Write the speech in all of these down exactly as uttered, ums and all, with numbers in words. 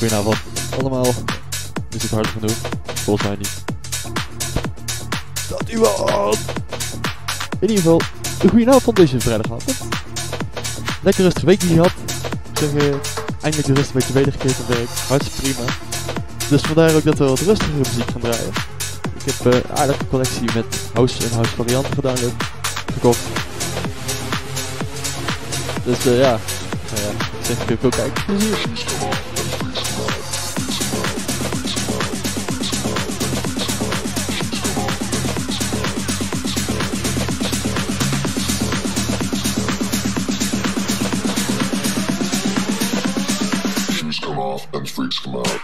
Goedenavond allemaal. Is het hard genoeg? Volgens mij niet. Dat u wel. In ieder geval, een goedenavond deze vrijdagavond. Lekker rustig weekje gehad. Ik zeg, uh, eindelijk de rust een beetje wedergekeerd aan werk. Hartstikke prima. Dus vandaar ook dat we wat rustigere muziek gaan draaien. Ik heb uh, een aardige collectie met house en house varianten gedaan. Gekocht. Dus uh, ja. Nou ja, ik zeg natuurlijk ook kijk. Plezier. And freaks come out.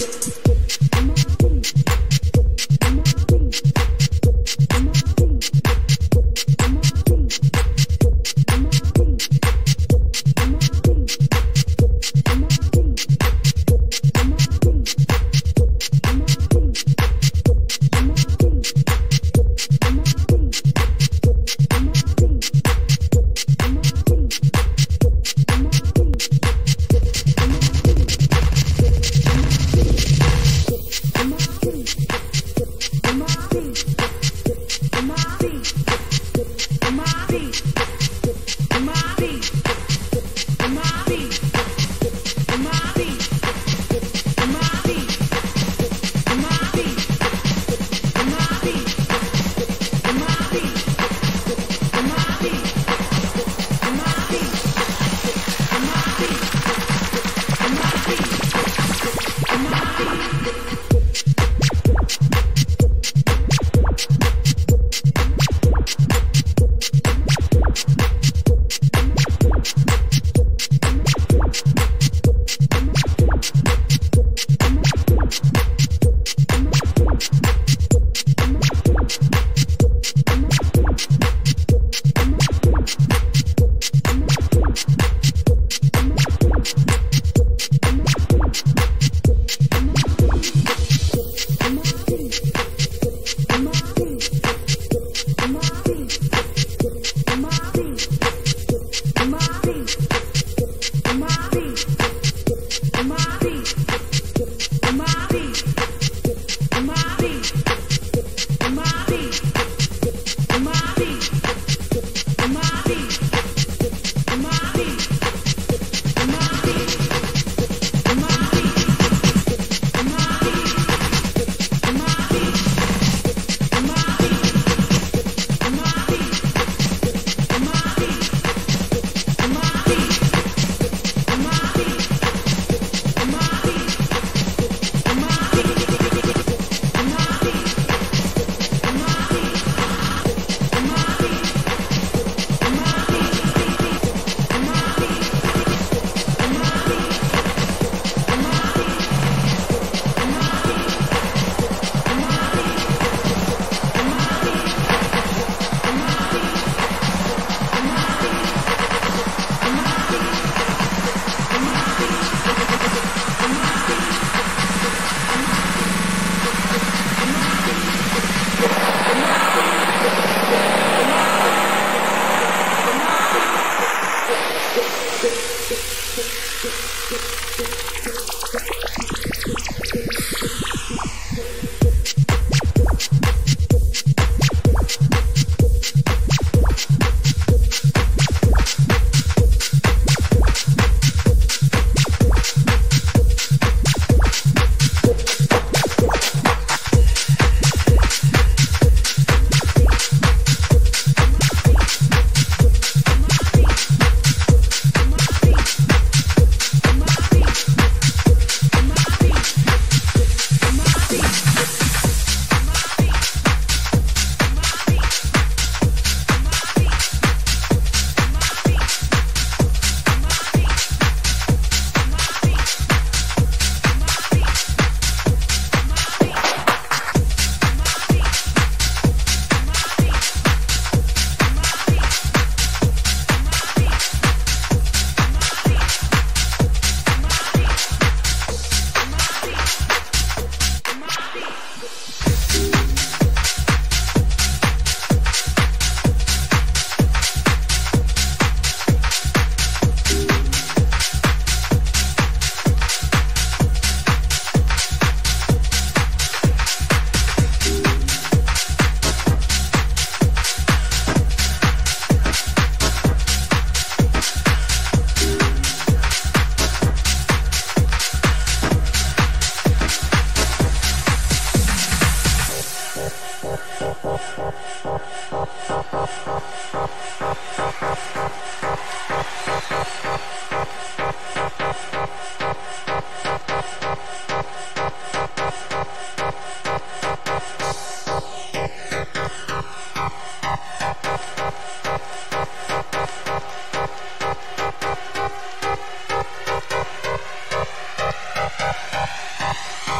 I'm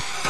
We'll be right back.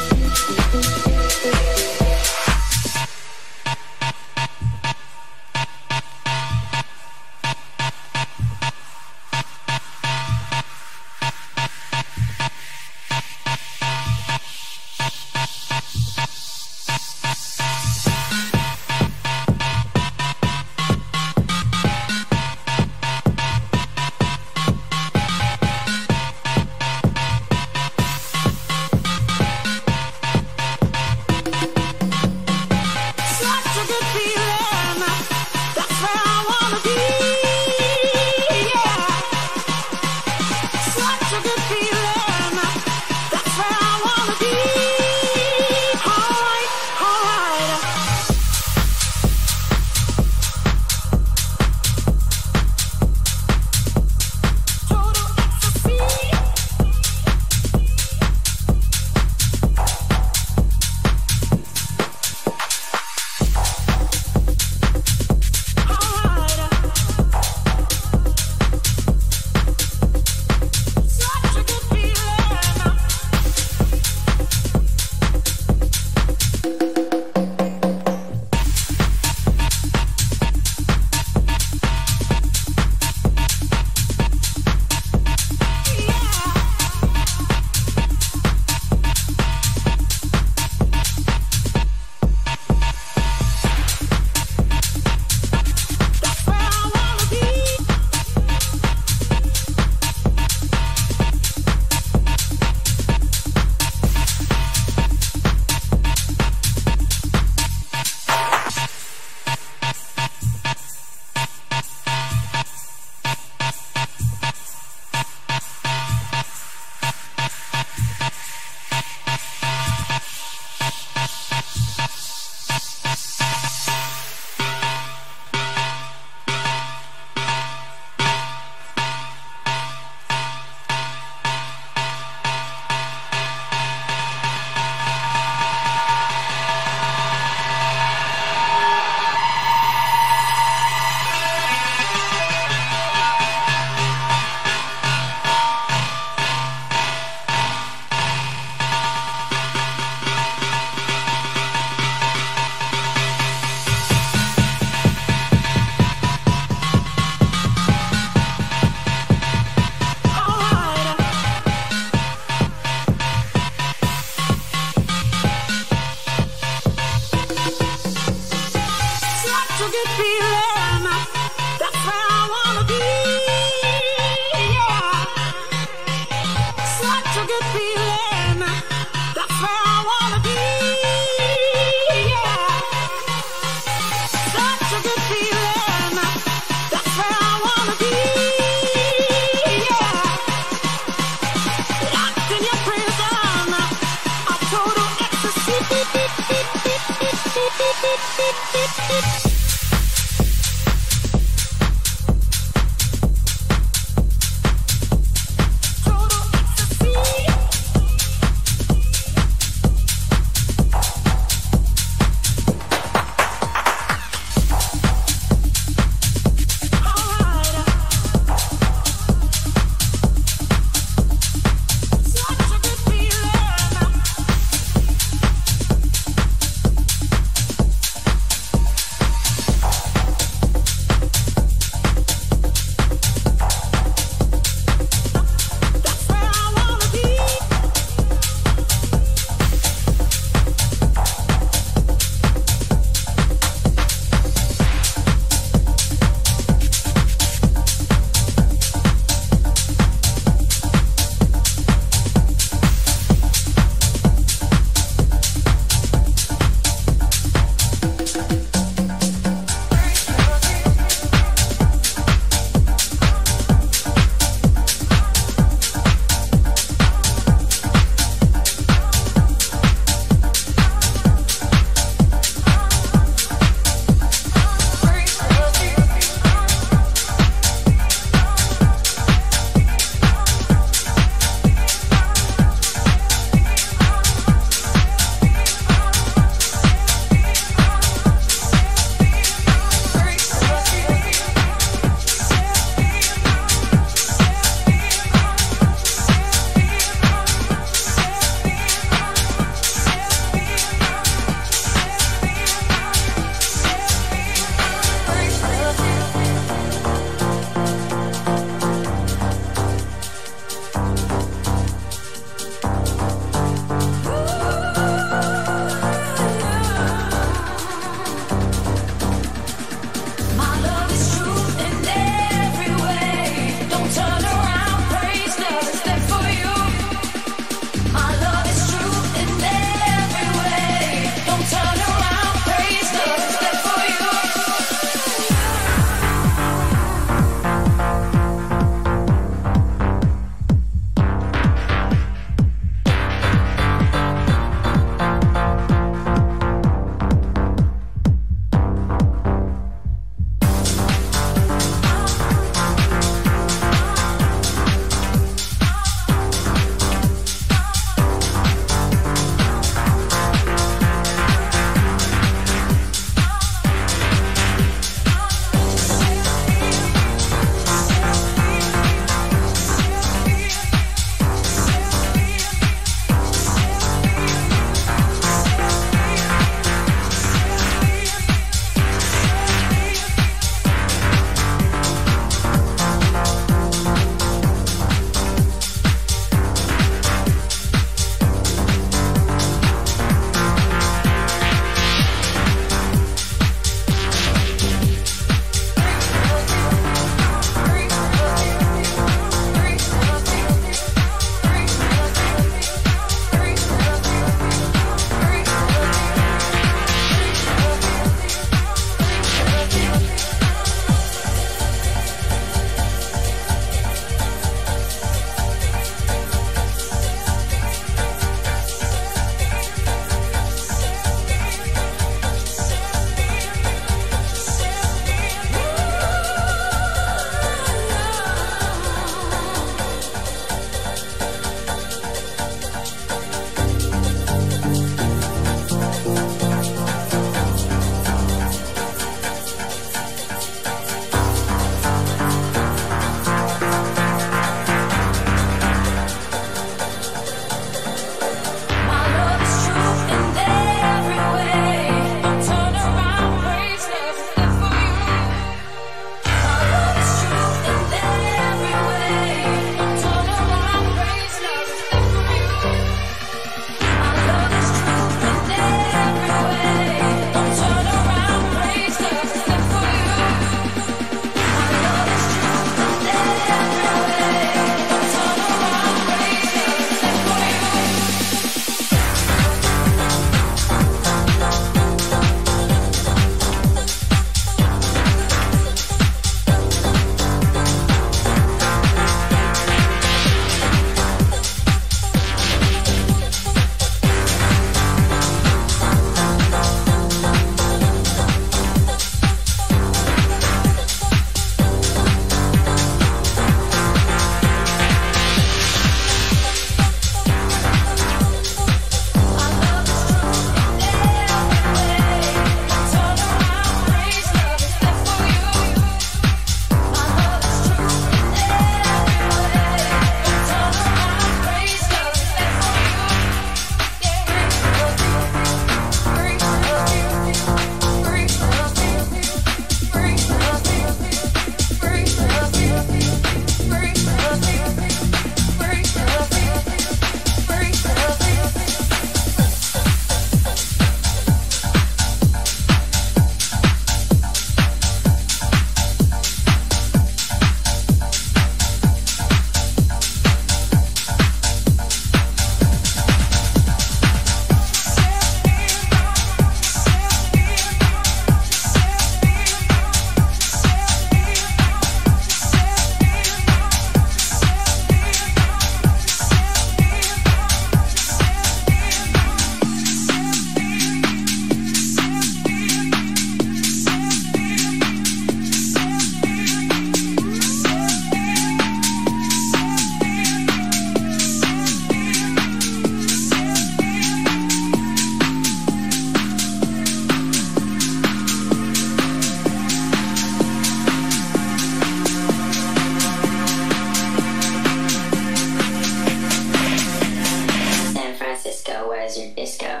where's your disco?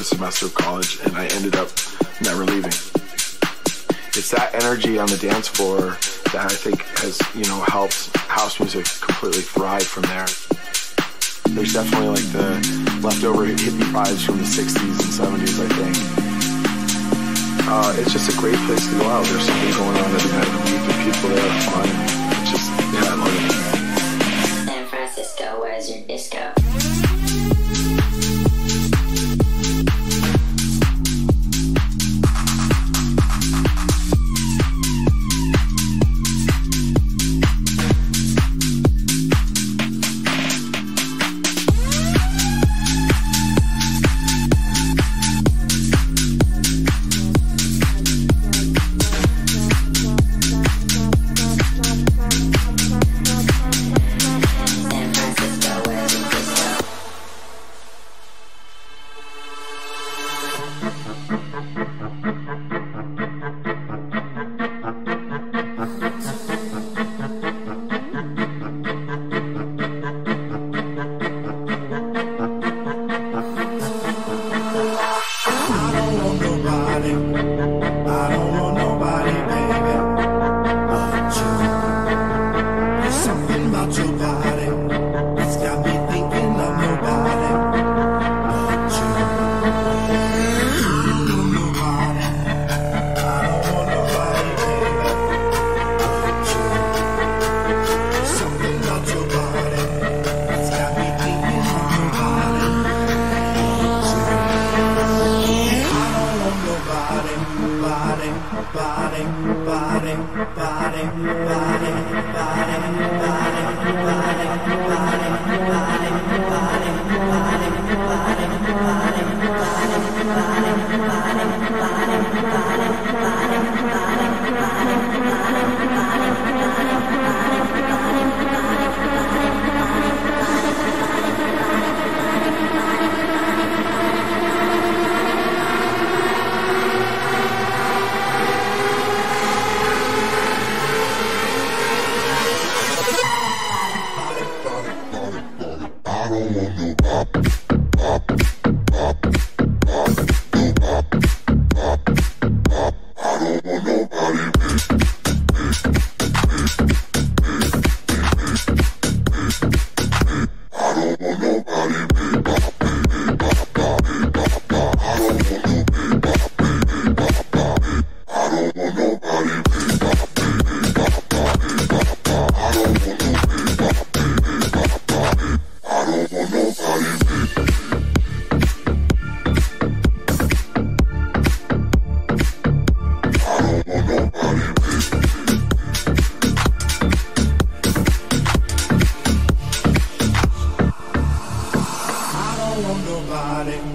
Semester of college, and I ended up never leaving. It's that energy on the dance floor that I think has, you know, helped house music completely thrive from there. There's definitely like the leftover hippie vibes from the sixties and seventies, I think. Uh, it's just a great place to go out. There's something going on every night. The people there are fun. It's just, yeah, I love it. San Francisco, where's your disco?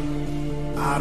I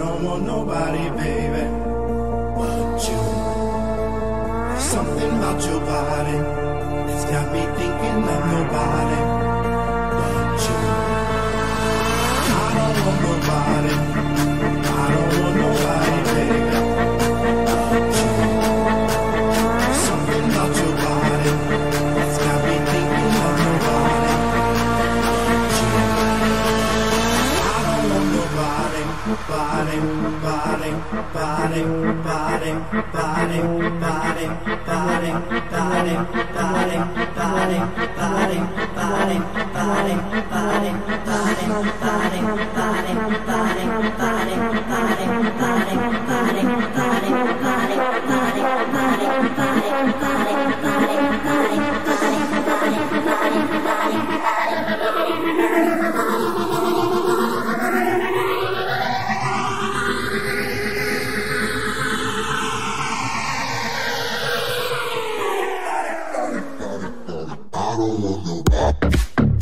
don't want no pop,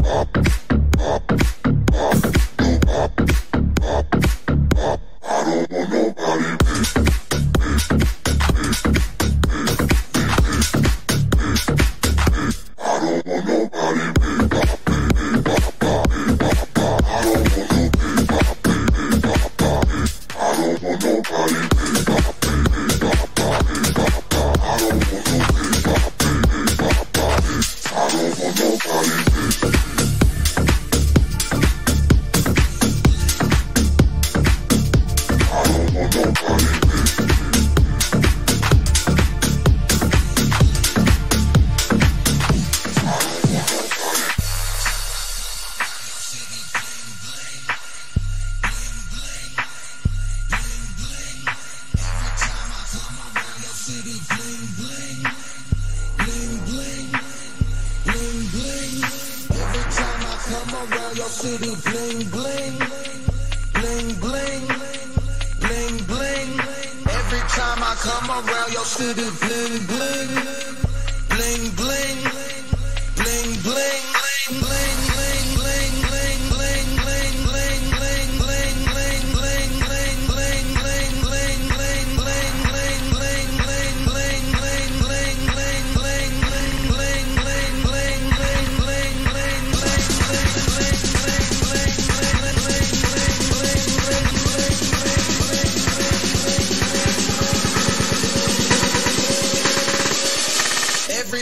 pop. Every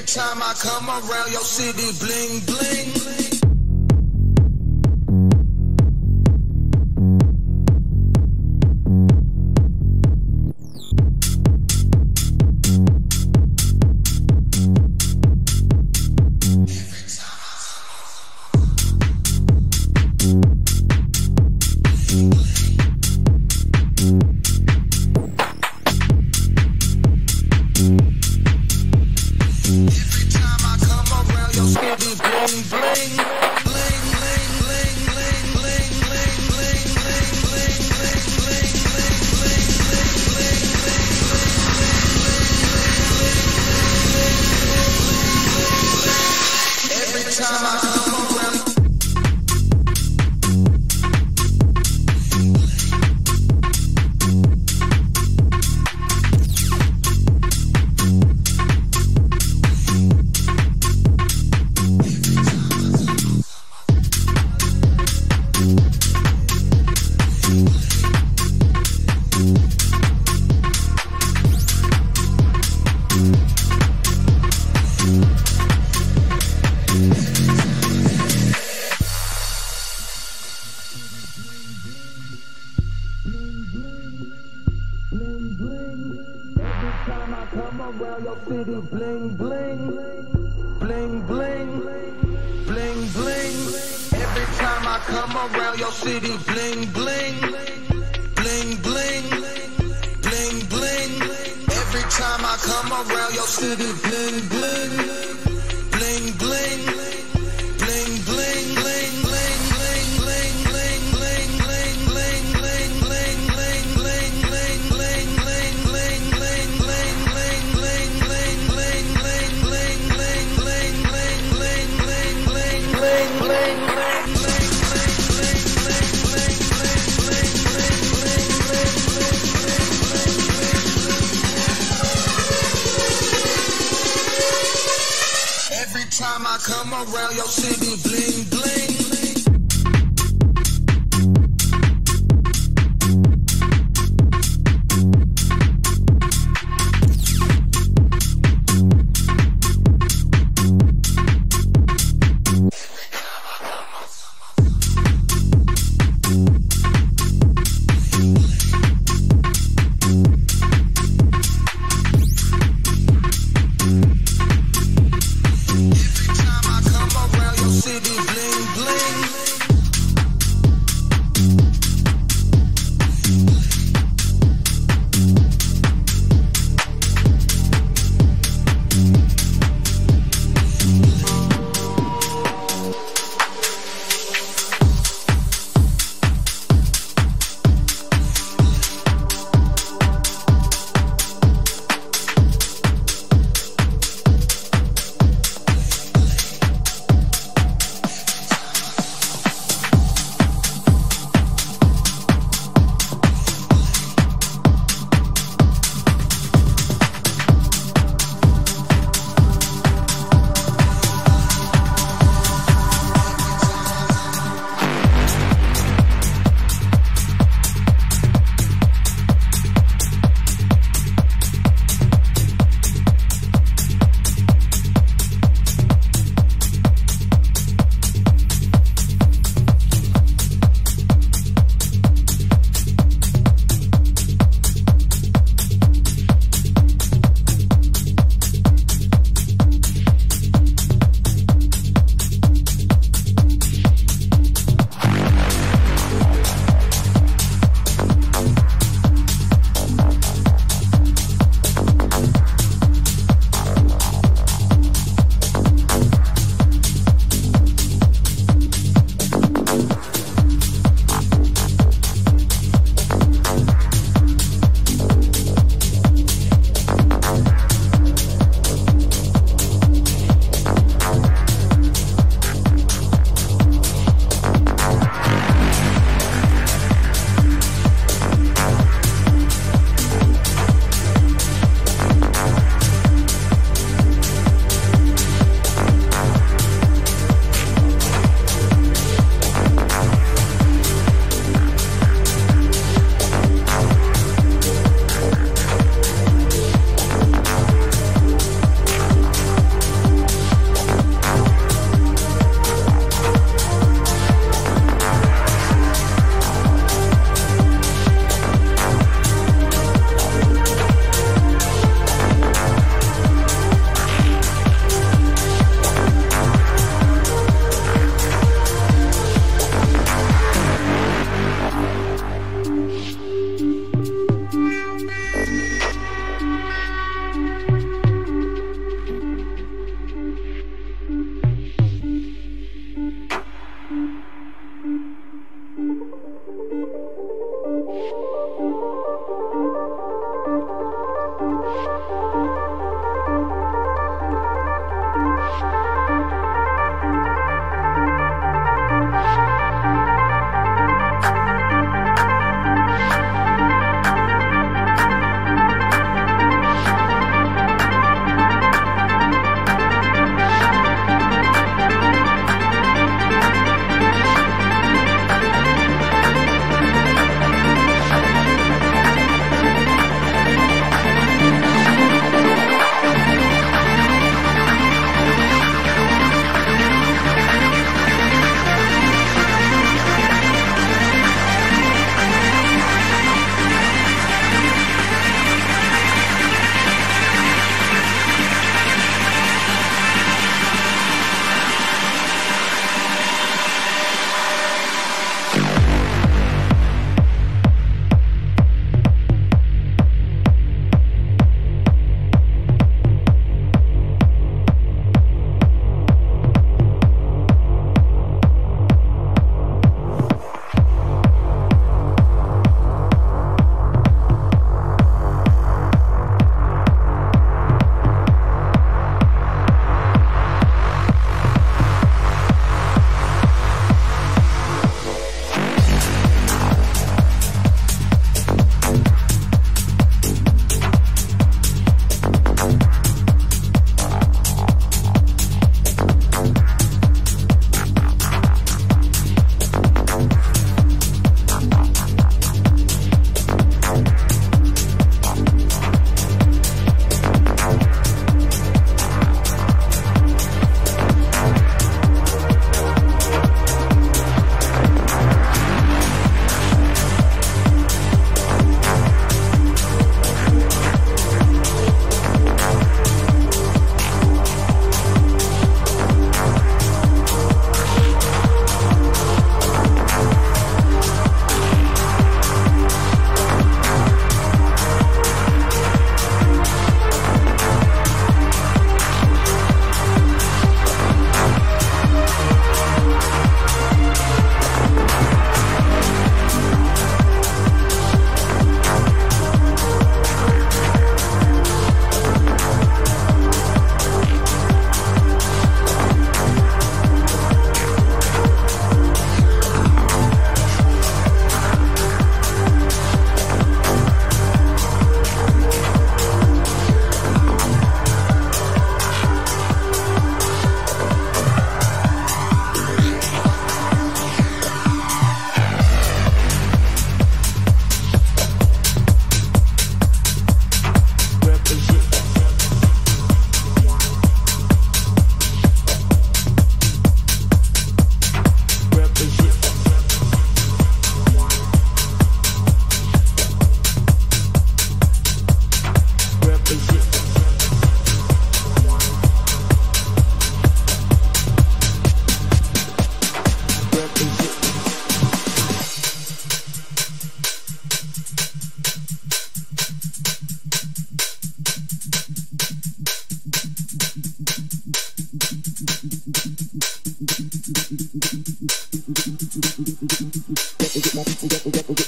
time I come around your city, bling bling.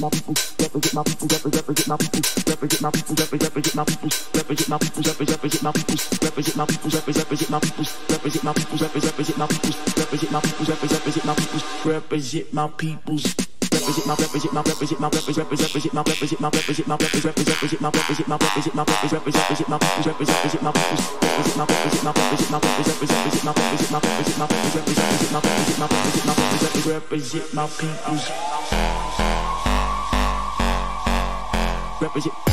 my people, represent my people, represent my people, represent my people, represent my people, represent my people, represent my people, represent my people, represent my people, represent my people, represent my people, represent my people, represent my people, represent my peoples. Represent my represent my represent my represent represent my represent my represent my represent represent my represent my represent my represent represent my represent my represent my represent my represent my represent my represent my represent my represent my represent my represent my represent my represent my represent my peoples represent my peoples.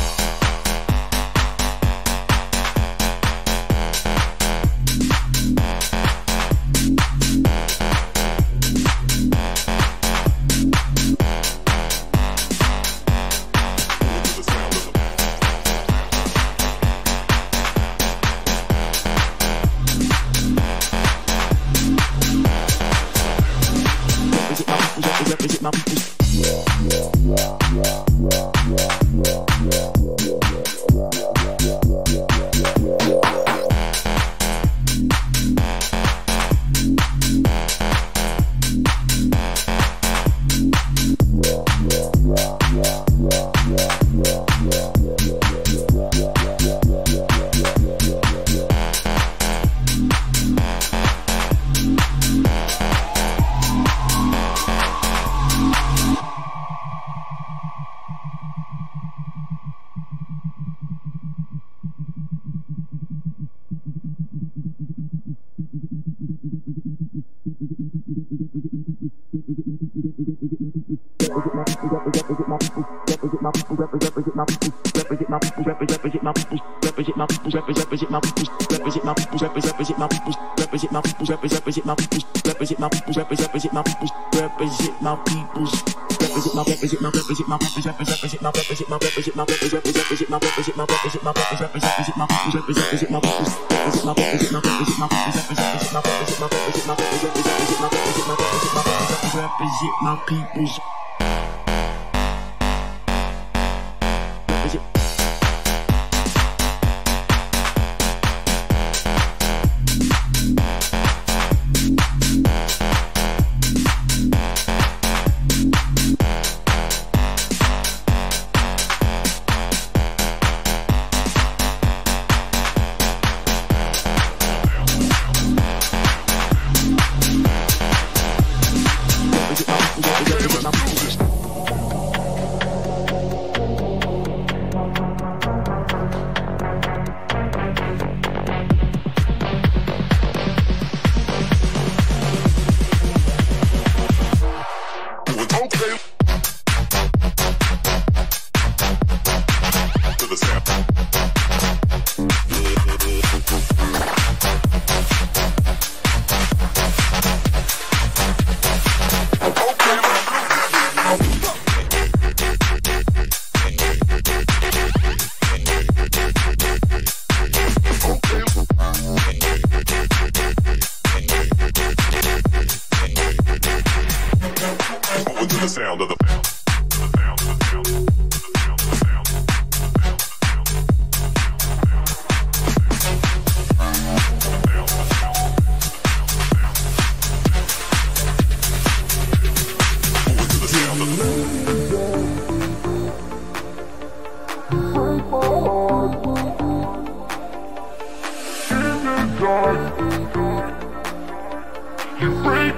Break,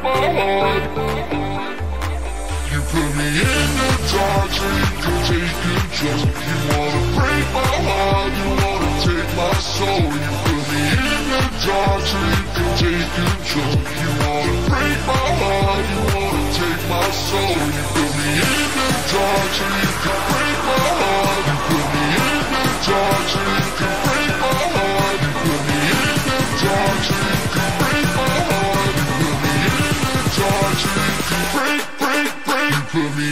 break, break, break, break.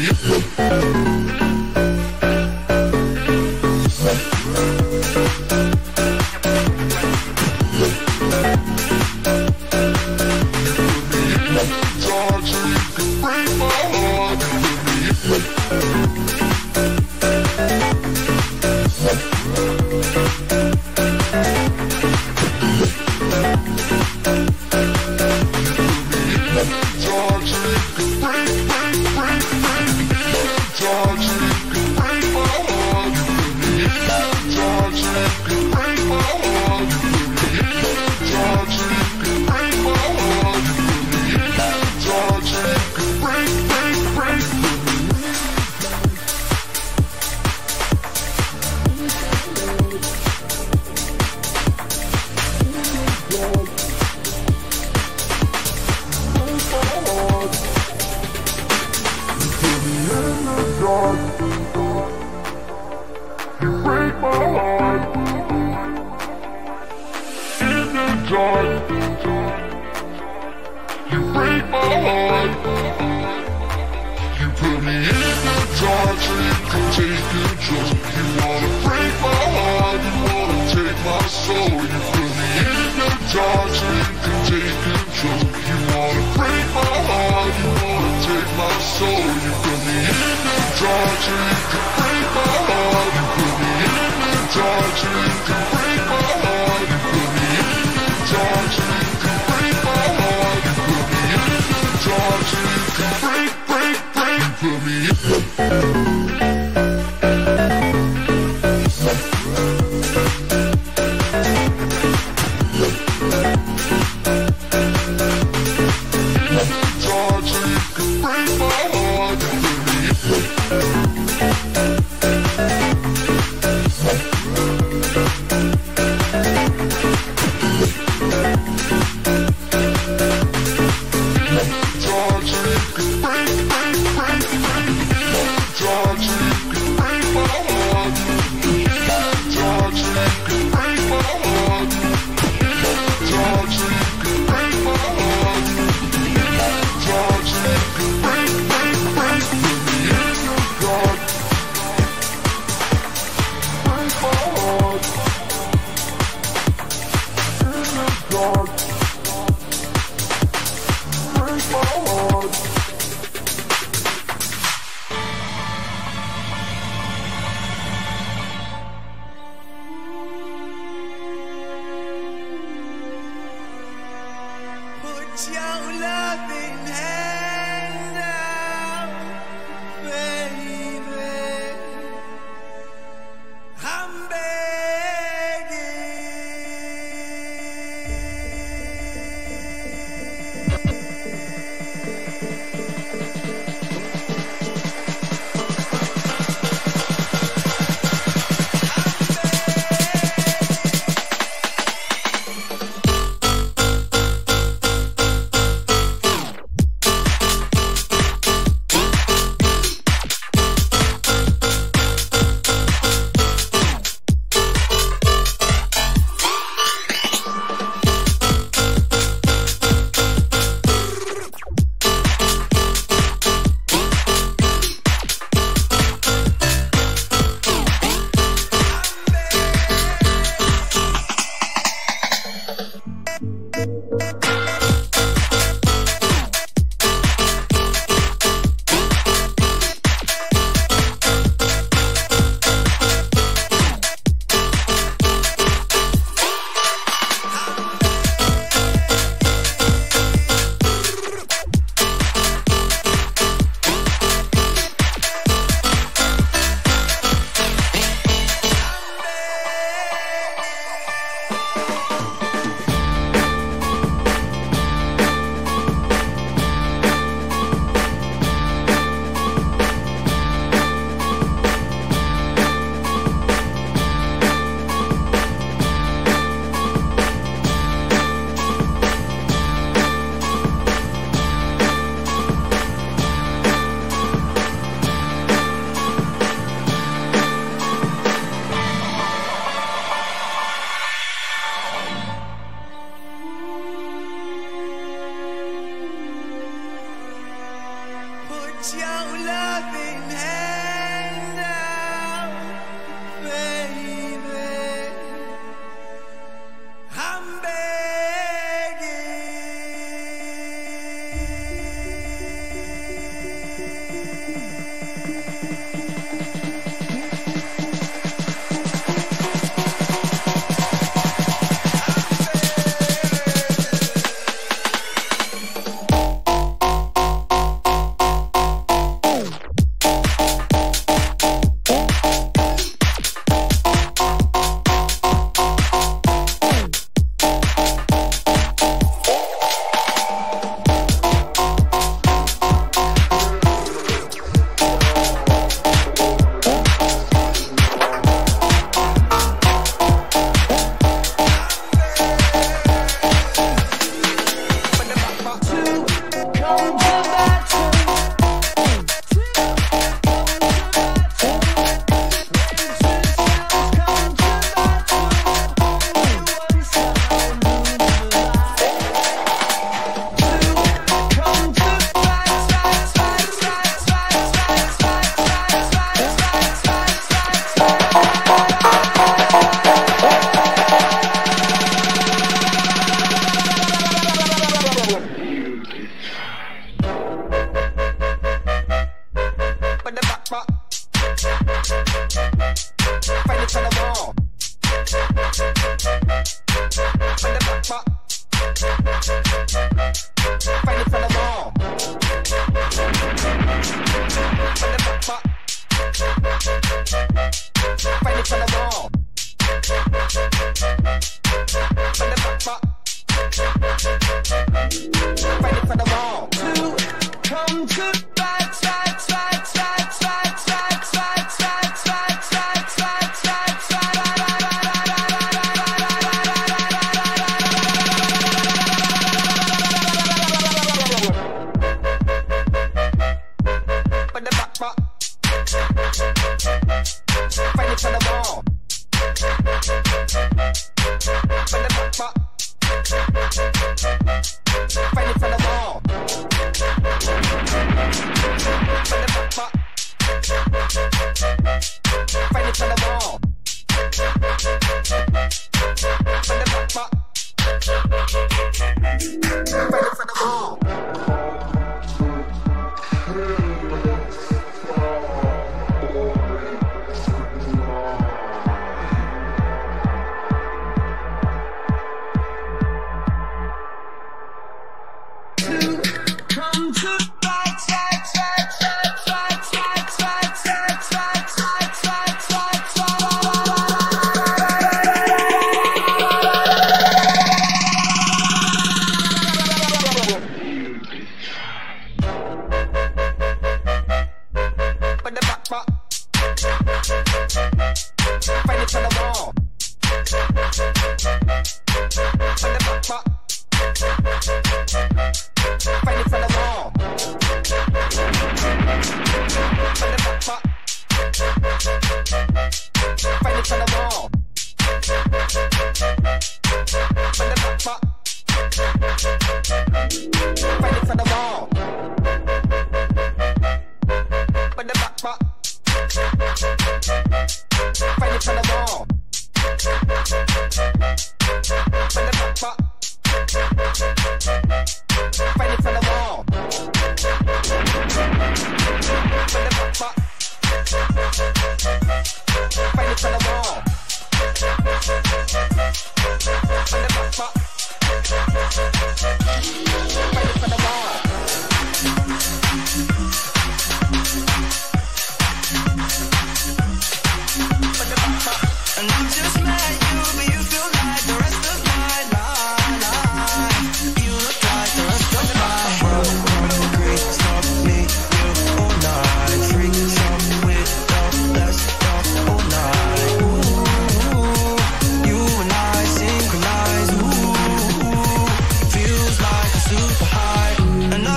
shows. You wanna break my heart, you wanna take my soul. You feel me hypnotizing and take control. You wanna break my heart, you wanna take my soul. You feel me hypnotizing and break my heart. You feel me hypnotizing and break my heart. You feel me hypnotizing and break my heart. You feel me hypnotizing and break, break, break. You feel me.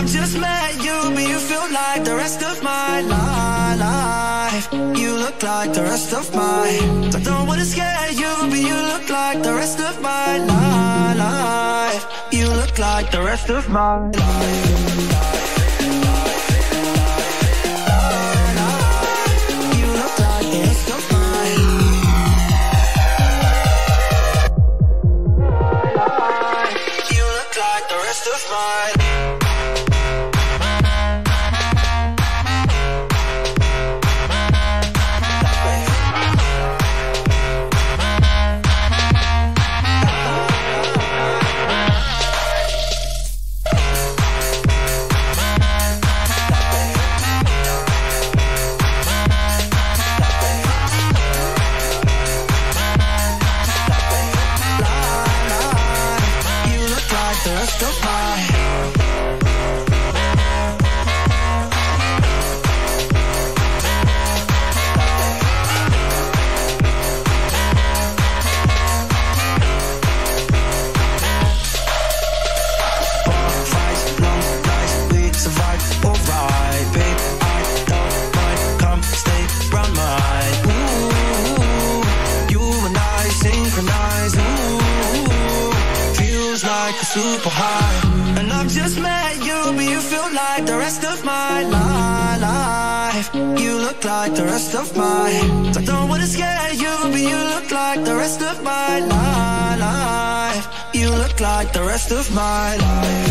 just met you, but you feel like the rest of my life. You look like the rest of my. I don't wanna scare you, but you look like the rest of my life. You look like the rest of my life. Super high, and I've just met you, but you feel like the rest of my life. You look like the rest of my. I don't wanna scare you, but you look like the rest of my life. You look like the rest of my life.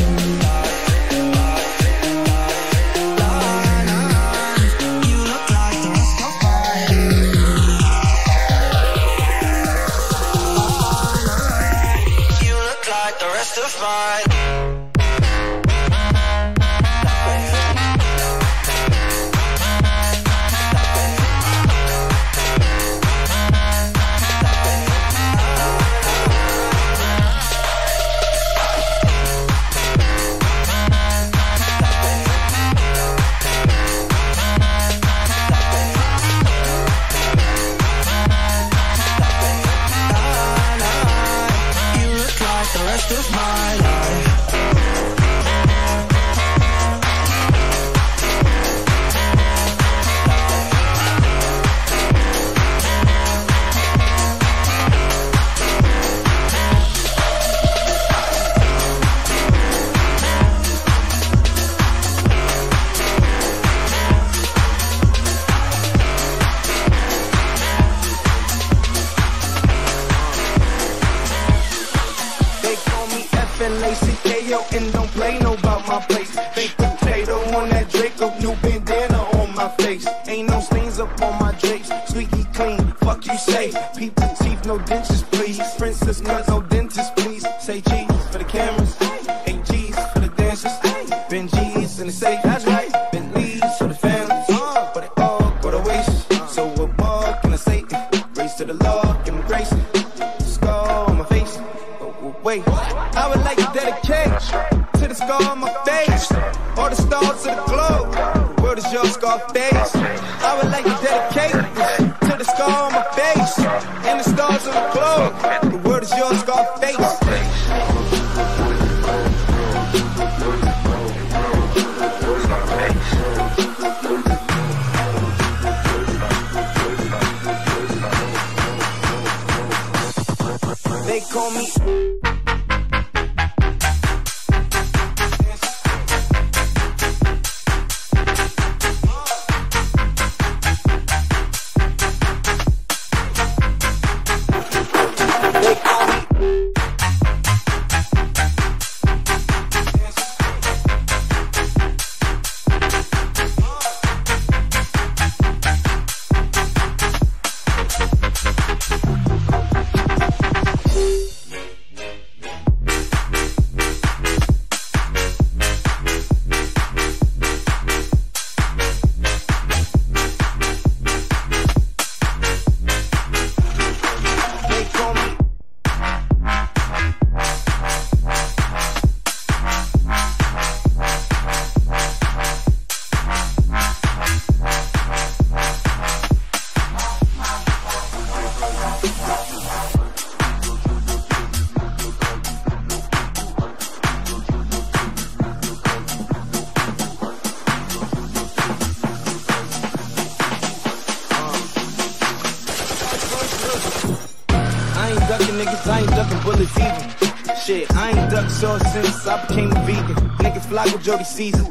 bullets even. Shit, I ain't ducked sauce since I became a vegan. Niggas fly with Jody Caesar.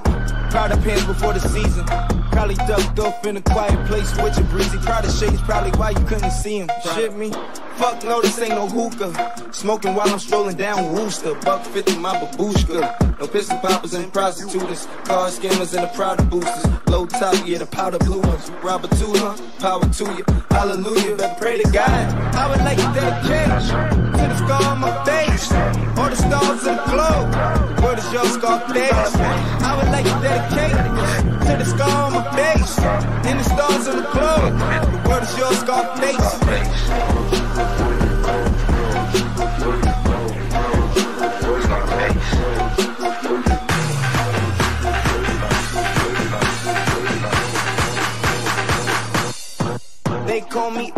Proud of pants before the season. Probably ducked off in a quiet place with your breezy. Proud of shades, probably why you couldn't see him. Shit me. Fuck no, this ain't no hookah. Smoking while I'm strolling down Wooster. Buck fifty, my babushka. No pistol poppers and prostitutes. Car scammers and the Prada boosters. Low top, yeah, the powder blue ones. Robber two, huh? Power to you. Hallelujah, but pray to God. I would like to dedicate to the scar on my face. All the stars in the globe. Where does your scar face? I would like to dedicate to the scar on my face. And the stars in the globe. Where does your scar face? They call me.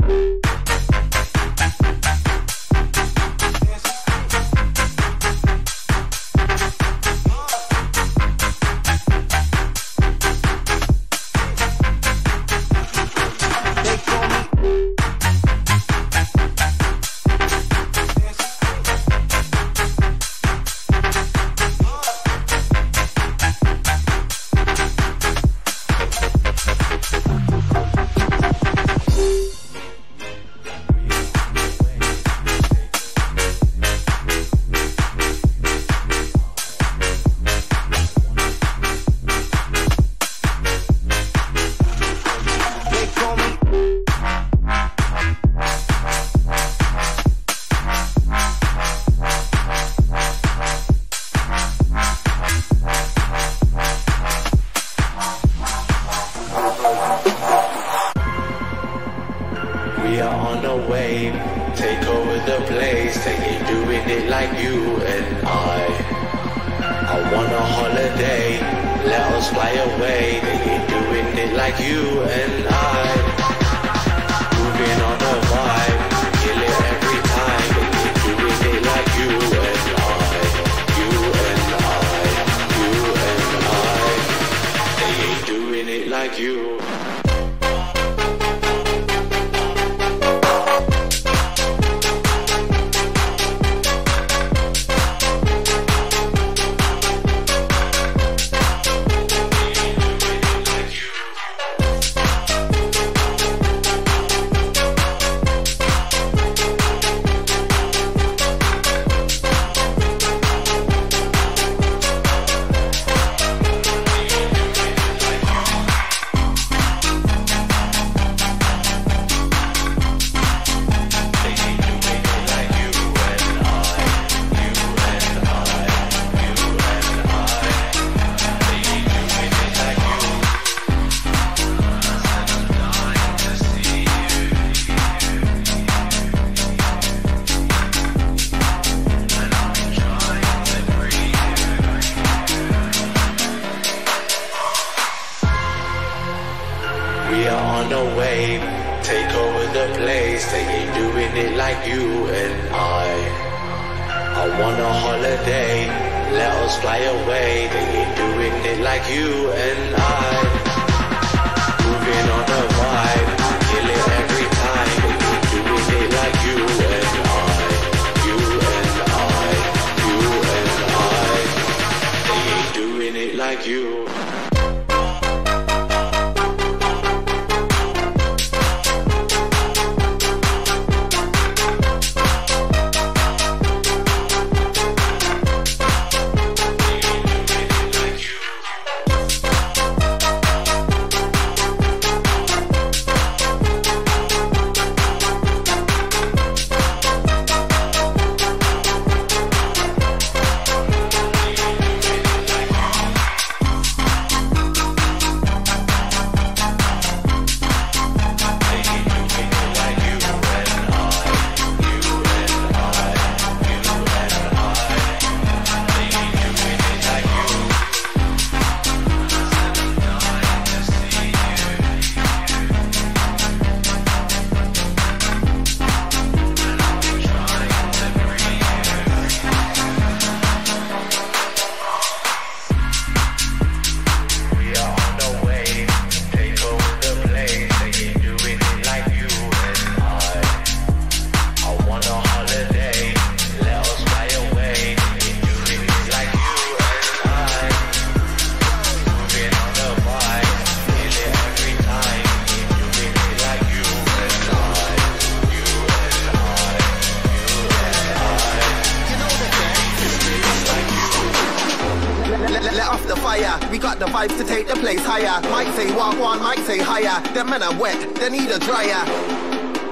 fire. We got the vibes to take the place higher. Might say walk one, might say higher. Them men are wet, they need a dryer.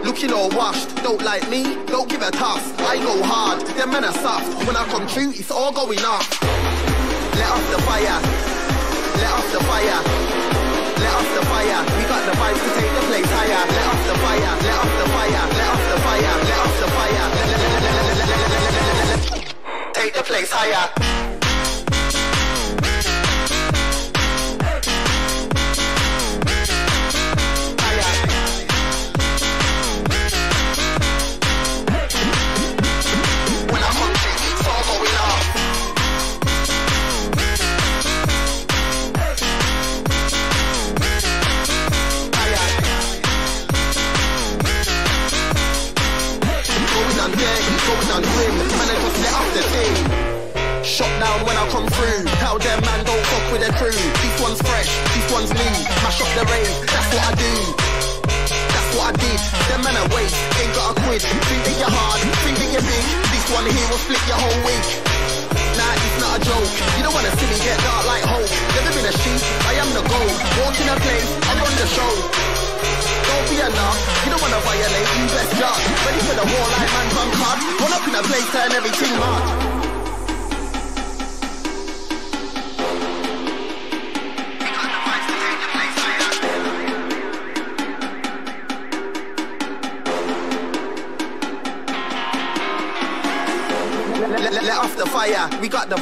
Looking all washed, don't like me, don't give a toss. I go hard, them men are soft. When I come through, it's all going off. Let off the fire, let off the fire, let off the fire. We got the vibes to take the place higher. Let off the fire, let off the fire, let off the fire, let off the fire. Take the place higher.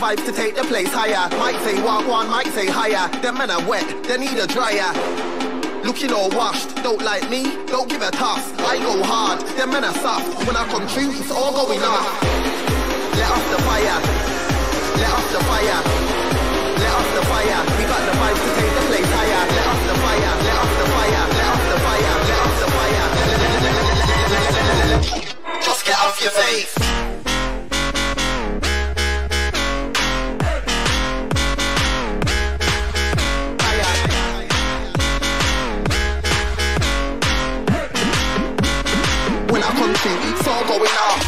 To take the place higher, might say walk one, might say higher. Them men are wet, they need a dryer. Looking all washed, don't like me, don't give a toss. I go hard, them men are soft. When I come through, it's all going off. Let off the fire, let off the fire, let off the fire. We got the vibes to take the place higher. Let off the fire, let off the fire, let off the fire, let off the fire. Just get off your face. It's all going off.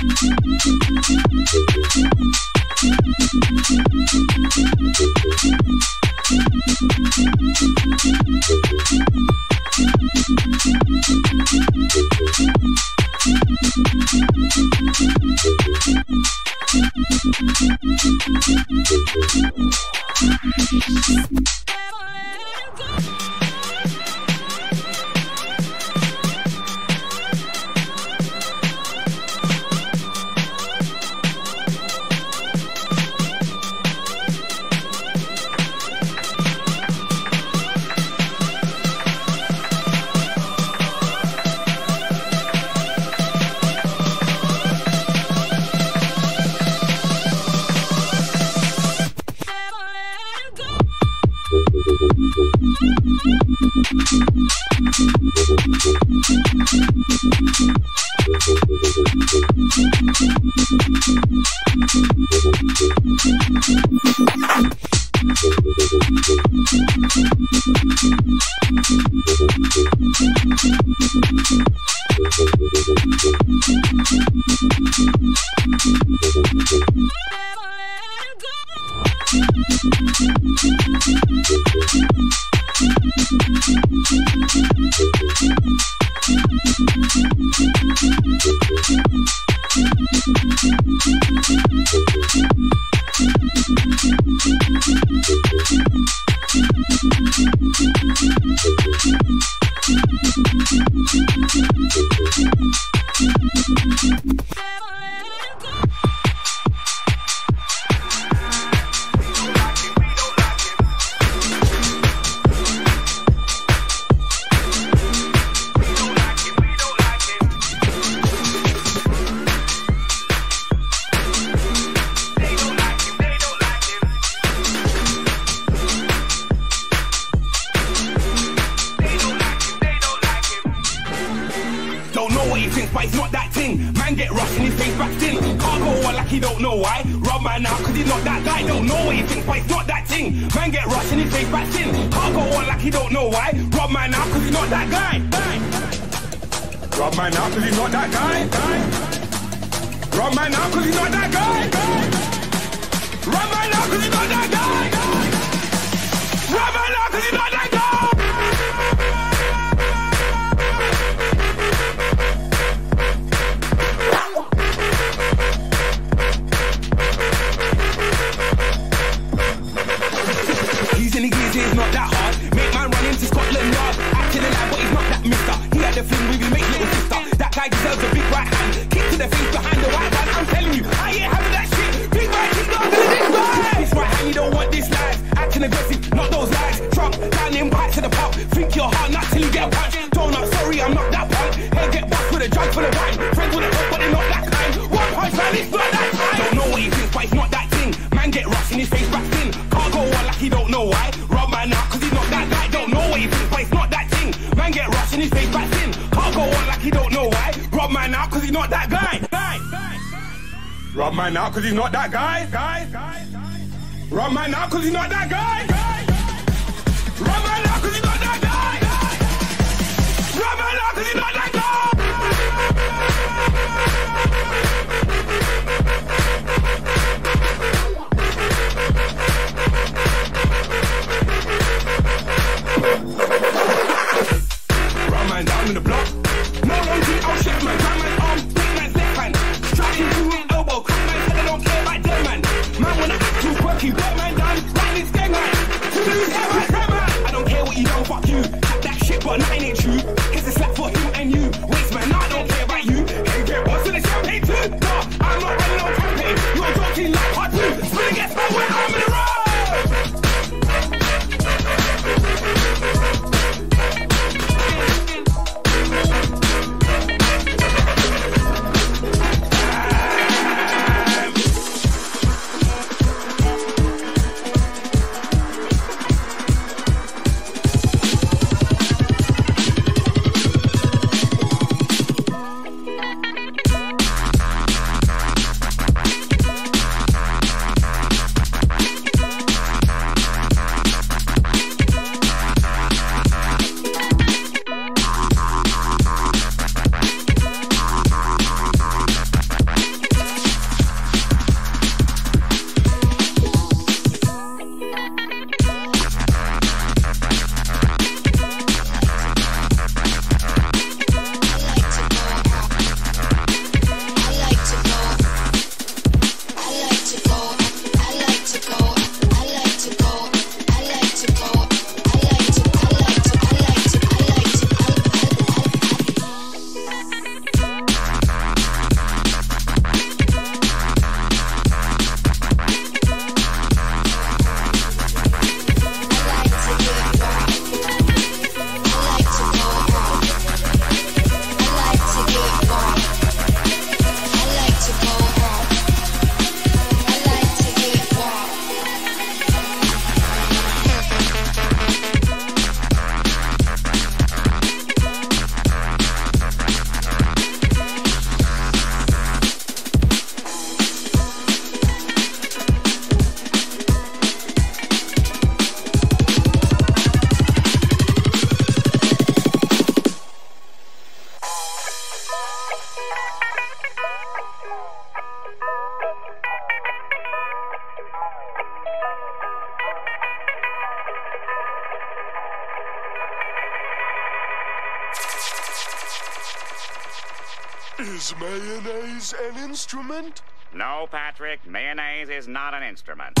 I don't care what you know, fuck you. Is mayonnaise an instrument? No, Patrick, mayonnaise is not an instrument.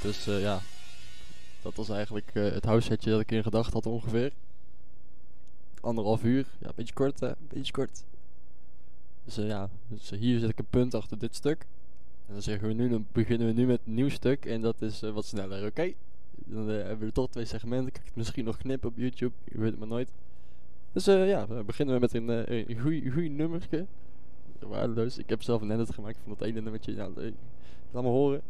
Dus uh, ja, dat was eigenlijk uh, het housesetje dat ik in gedachten had ongeveer. Anderhalf uur, ja, een beetje kort hè, een beetje kort. Dus uh, ja, dus hier zet ik een punt achter dit stuk. En dan zeggen we nu, dan beginnen we nu met een nieuw stuk en dat is uh, wat sneller, oké? Okay? Dan uh, hebben we toch twee segmenten, kan ik het misschien nog knippen op YouTube, je weet het maar nooit. Dus uh, ja, we beginnen met een, uh, een goeie, goeie nummertje. Waardeloos, ik heb zelf een edit gemaakt van dat ene nummertje, nou, uh, laat me horen.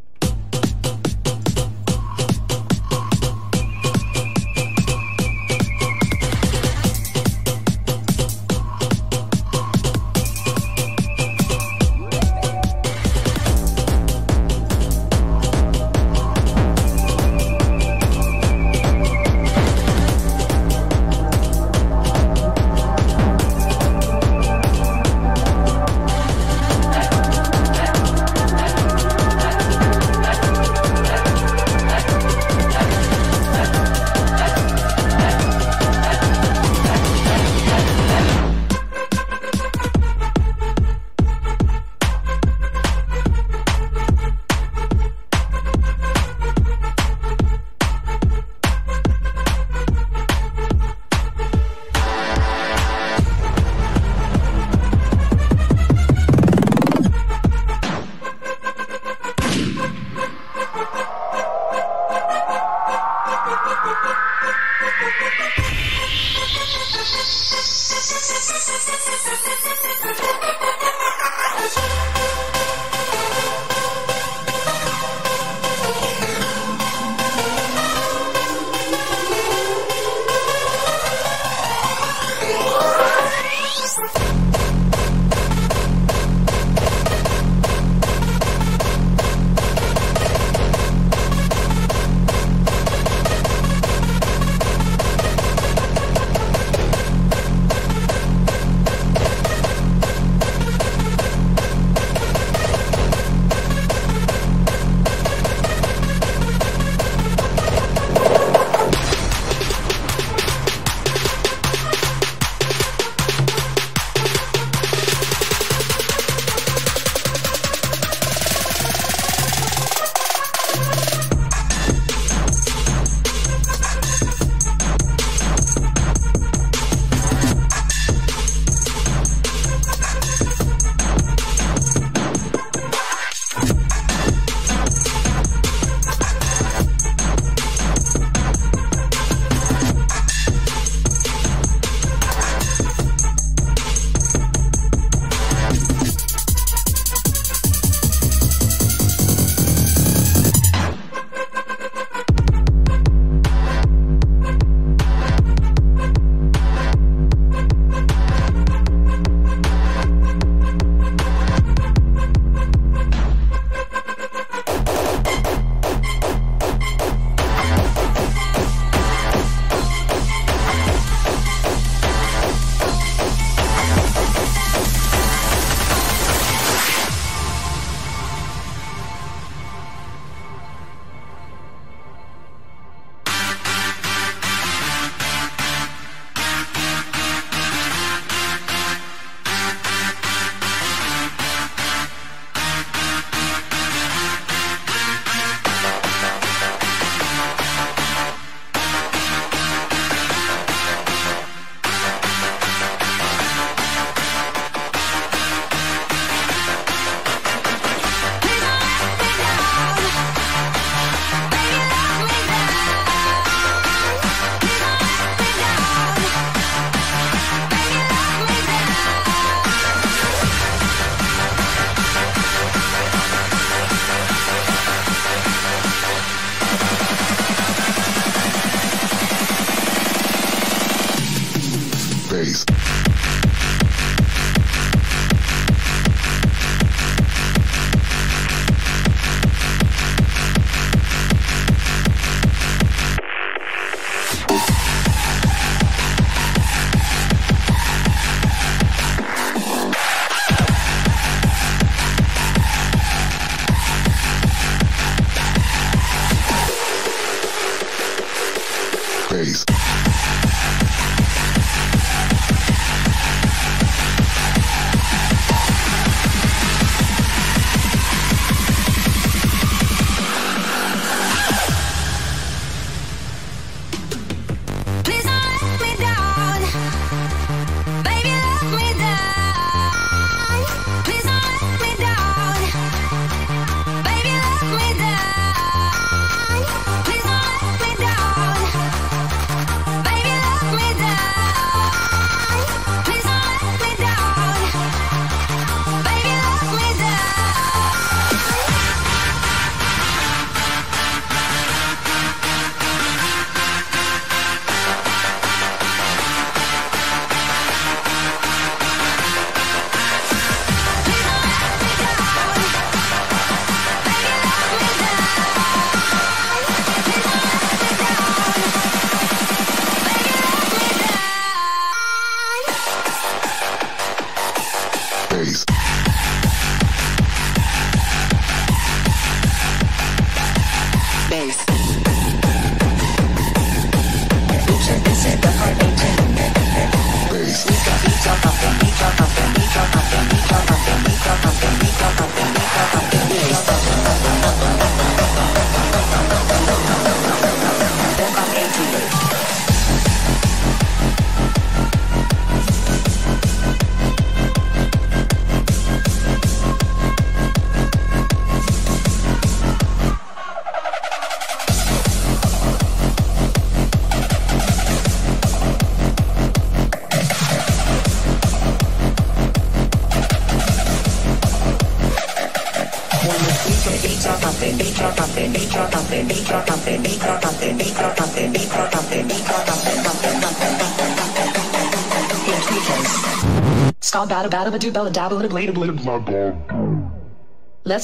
Let's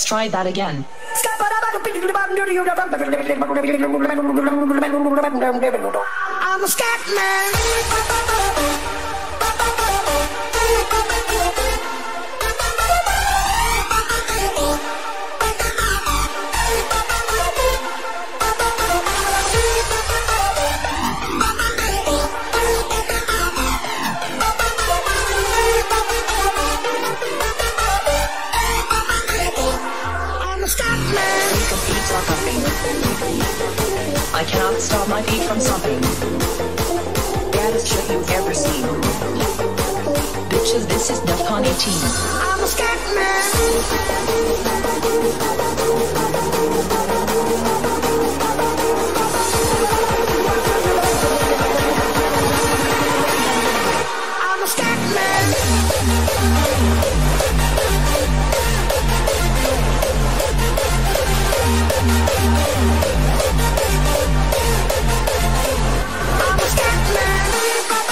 try that again. I'm a scat man. I cannot stop my feet from stopping. Baddest shit you've ever seen. Bitches, this is DEFCON eighteen. I'm a scat man. I'm a scat man. Thank you.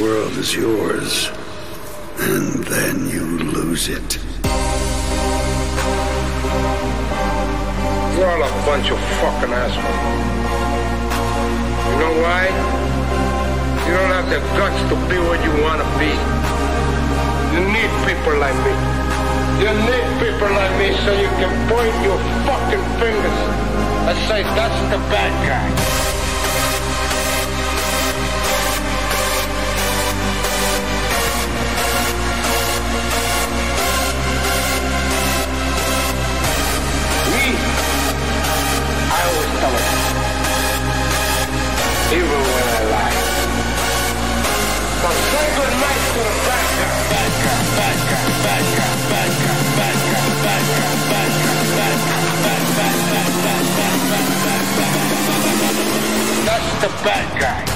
world is yours, and then you lose it. You're all a bunch of fucking assholes. You know why? You don't have the guts to be what you want to be. You need people like me. You need people like me so you can point your fucking fingers and say, that's the bad guy. Even when I lie. So say good night to the bad guy. Bad guy, bad guy, bad guy, bad guy, bad guy, bad guy, bad guy, bad guy, bad guy, bad guy, bad guy, bad guy. That's the bad guy.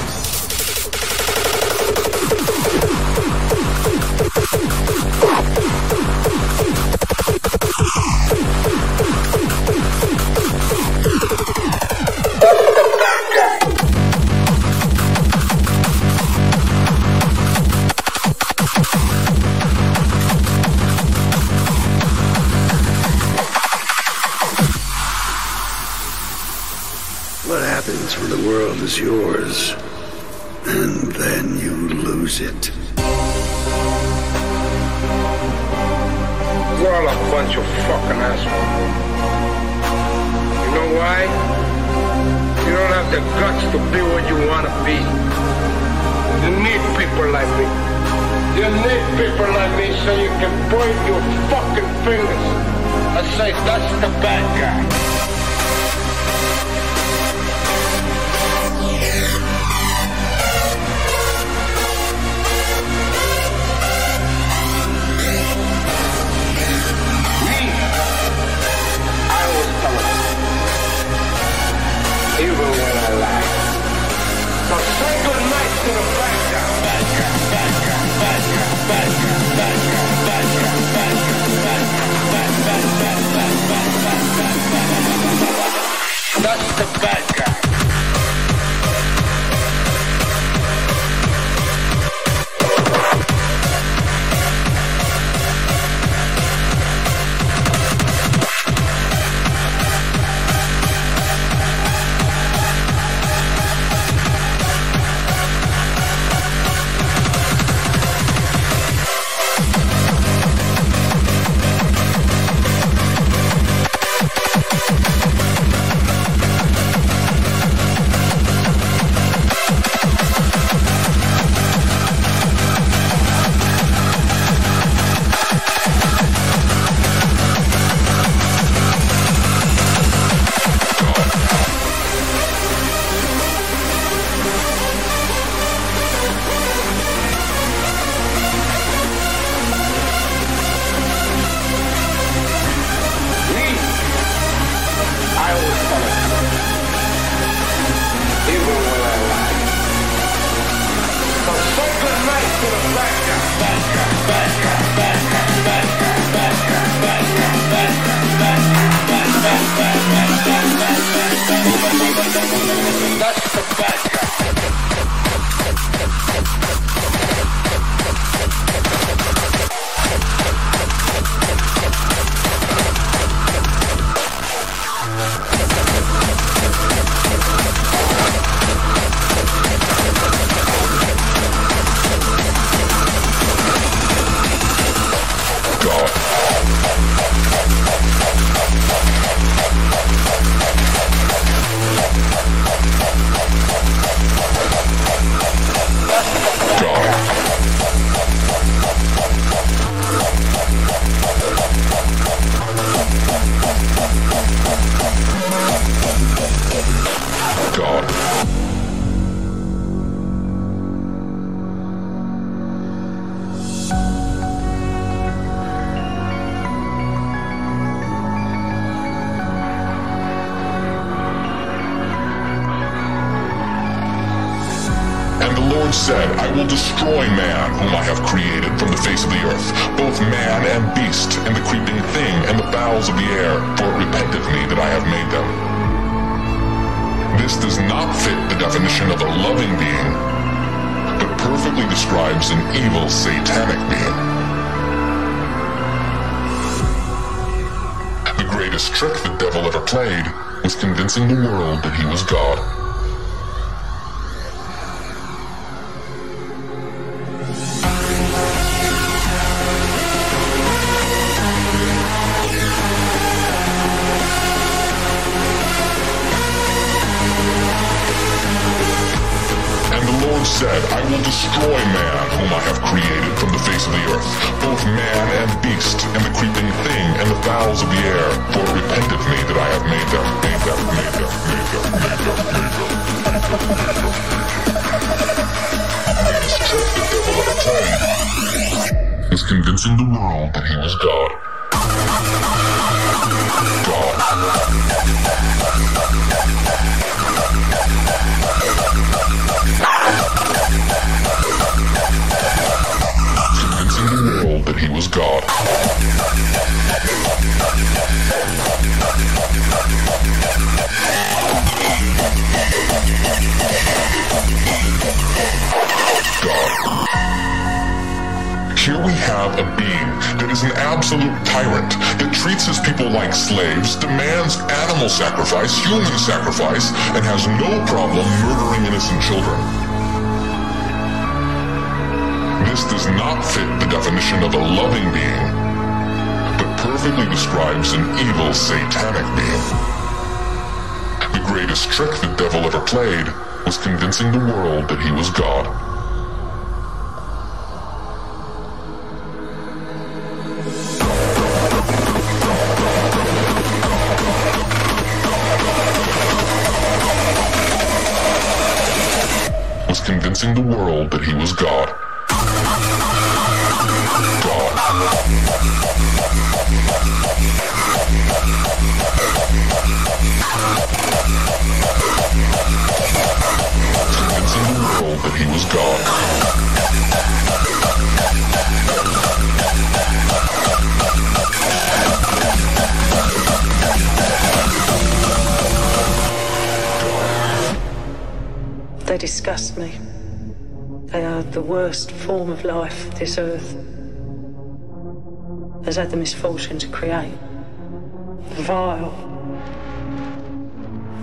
When the world is yours, and then you lose it. You're all a bunch of fucking assholes. You know why? You don't have the guts to be what you want to be. You need people like me. You need people like me so you can point your fucking fingers and say, that's the bad guy. Even when I lie. So say good night to the bad guy. Bad guy, bad guy, bad guy, bad guy, bad guy, bad guy, bad guy, bad guy, bad guy, bad guy, bad guy, bad guy, bad guy. That's the bad guy. perfectly describes an evil satanic being. The greatest trick the devil ever played was convincing the world that he was God. Said, I will destroy man whom I have created from the face of the earth, both man and beast, and the creeping thing, and the fowls of the air, for it repenteth me that I have made them, made them, made them, made them, made them, made them, made them, made them, made them, made them. The greatest trick the devil ever played is convincing the world that he was God. God. Convincing the world that he was God. God. Here we have a being that is an absolute tyrant, that treats his people like slaves, demands animal sacrifice, human sacrifice, and has no problem murdering innocent children. This does not fit the definition of a loving being, but perfectly describes an evil satanic being. The greatest trick the devil ever played was convincing the world that he was God. Was convincing the world that he was God. That he was God. They disgust me. They are the worst form of life this earth has had the misfortune to create. Vile.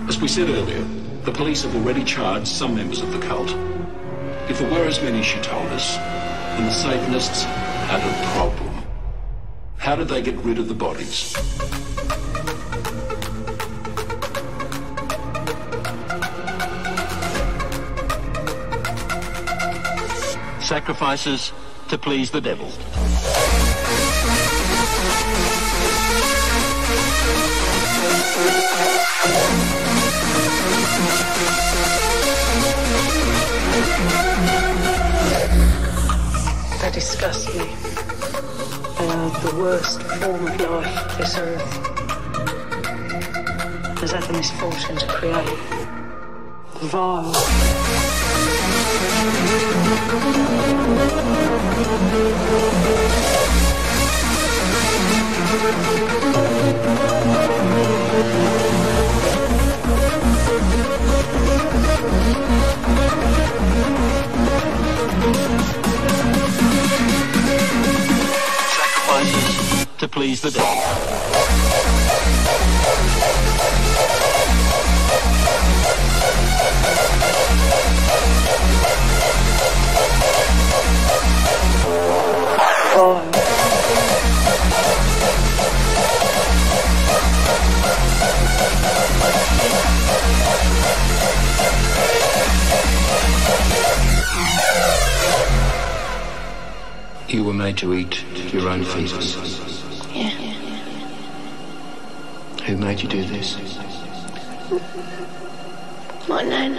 As we said earlier, the police have already charged some members of the cult. If there were as many, she told us, then the Satanists had a problem. How did they get rid of the bodies? Sacrifices to please the devil. They disgust me. They are the worst form of life this earth has had the misfortune to create. Vile. To please the devil. You were made to eat your own feces. Yeah. Who made you do this? My nan.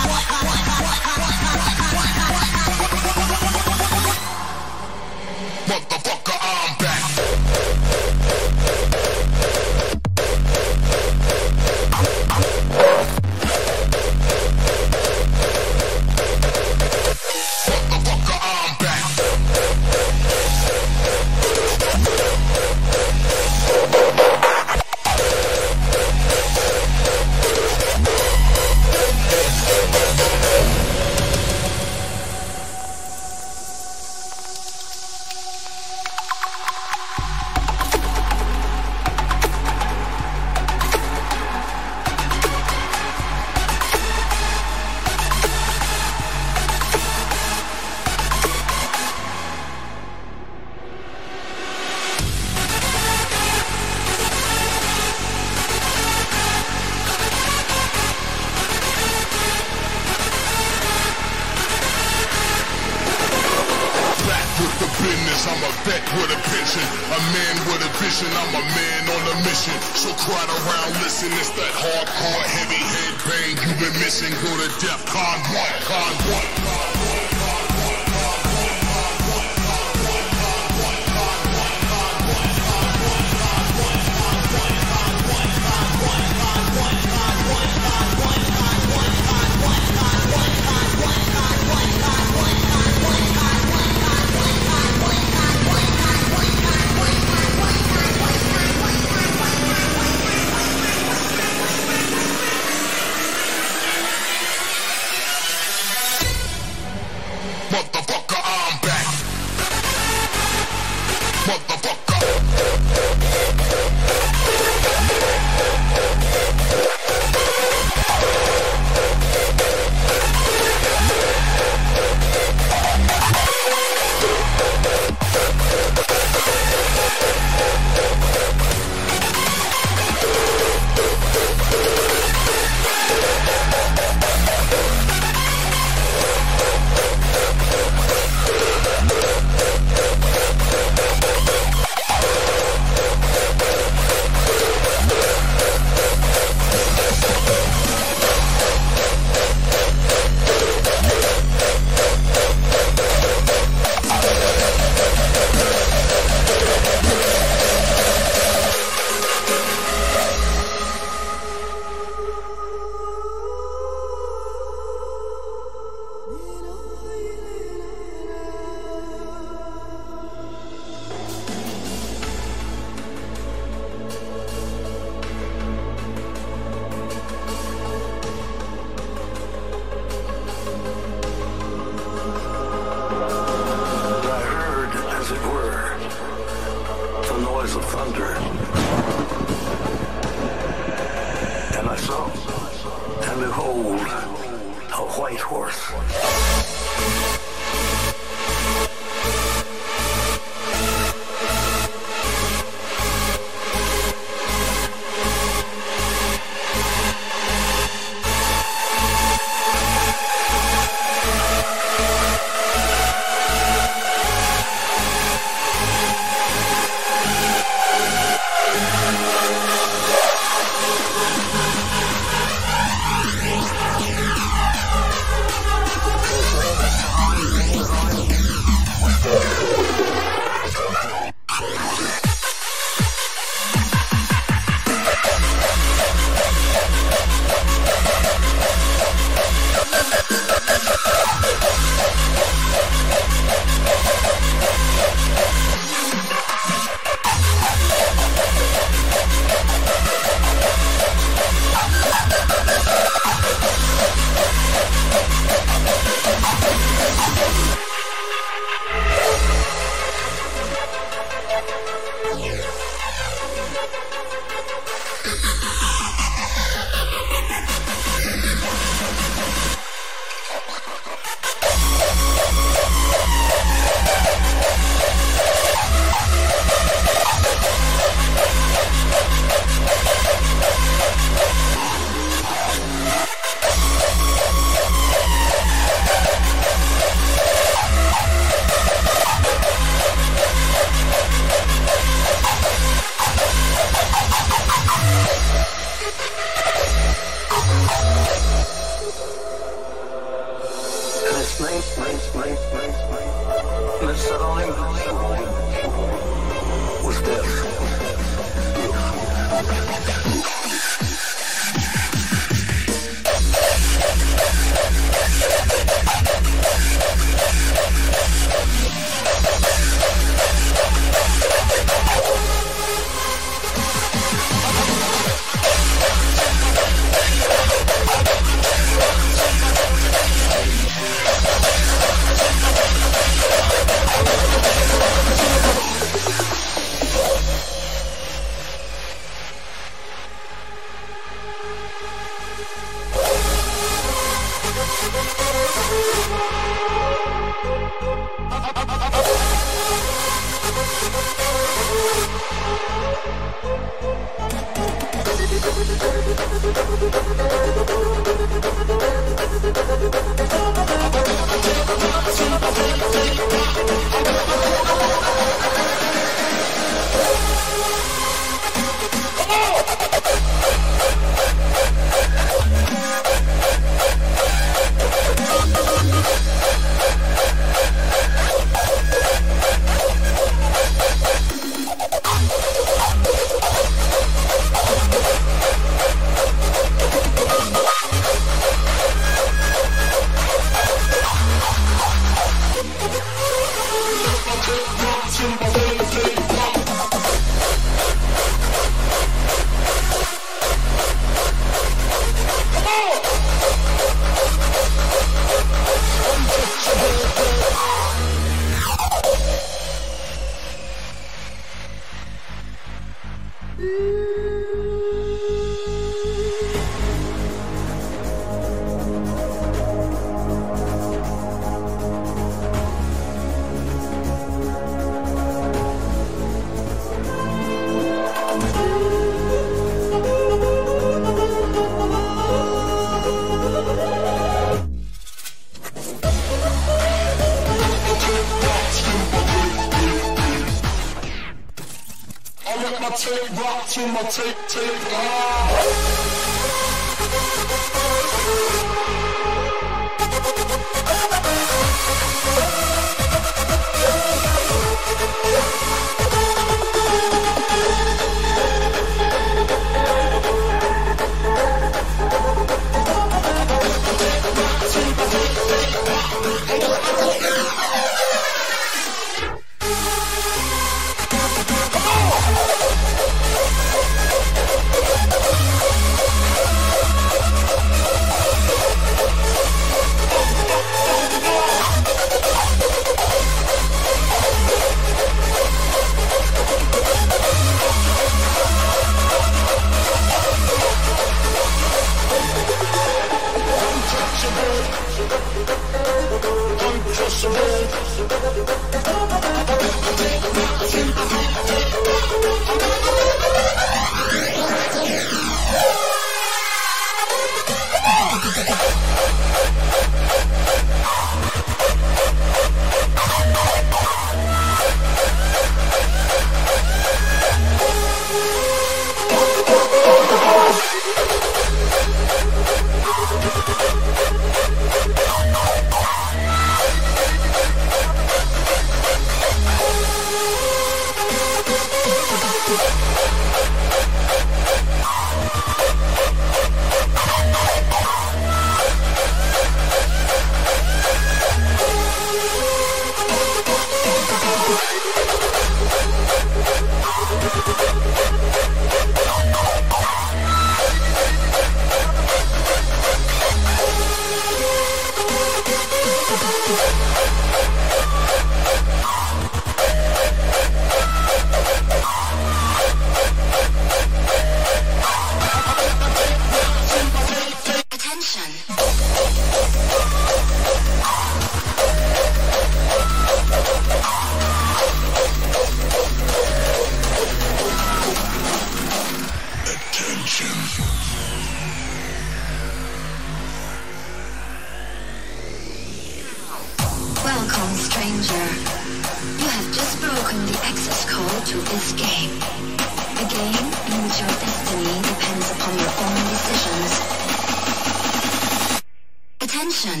Attention.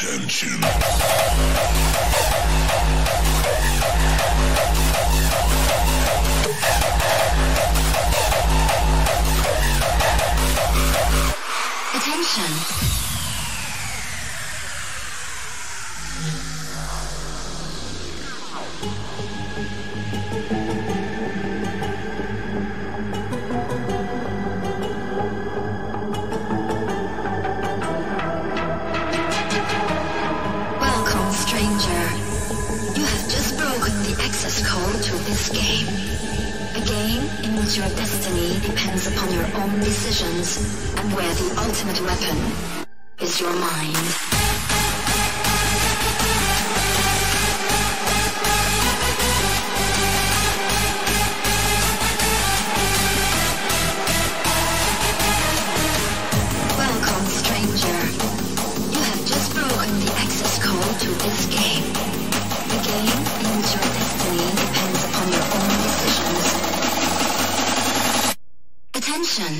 Attention. Your destiny depends upon your own decisions, and where the ultimate weapon is your mind. Attention.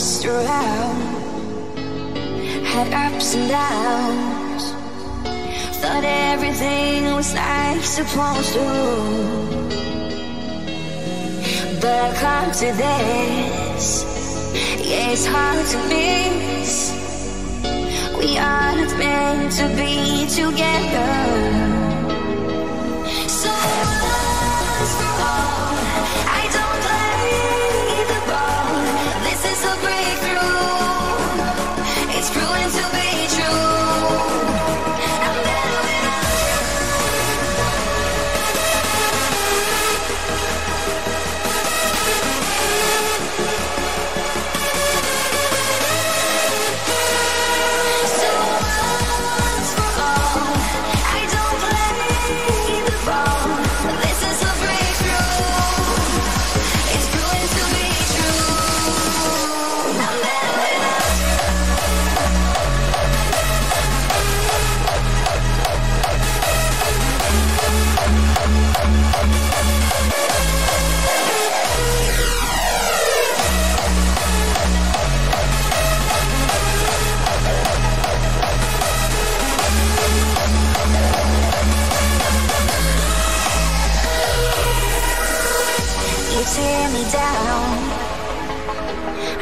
twist around, had ups and downs, thought everything was like supposed to, but I come to this, yeah, it's hard to miss, we aren't meant to be together.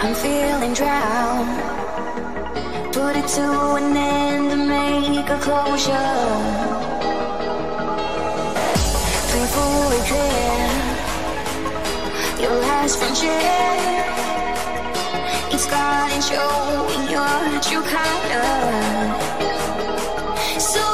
I'm feeling drowned. Put it to an end and make a closure. People are clear. Your last friendship, it's gone and showing your true color. So.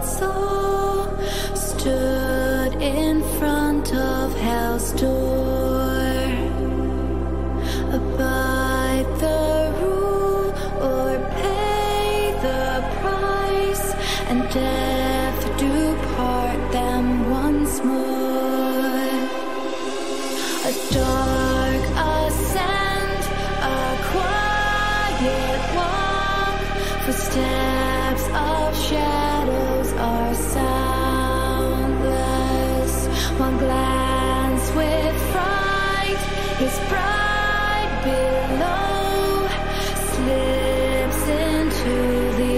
It's all stood in front of hell's door. Abide the rule or pay the price, and death do part them once more. A dark ascent, a quiet walk, for steps of shadows are soundless. One glance with fright, his pride below slips into the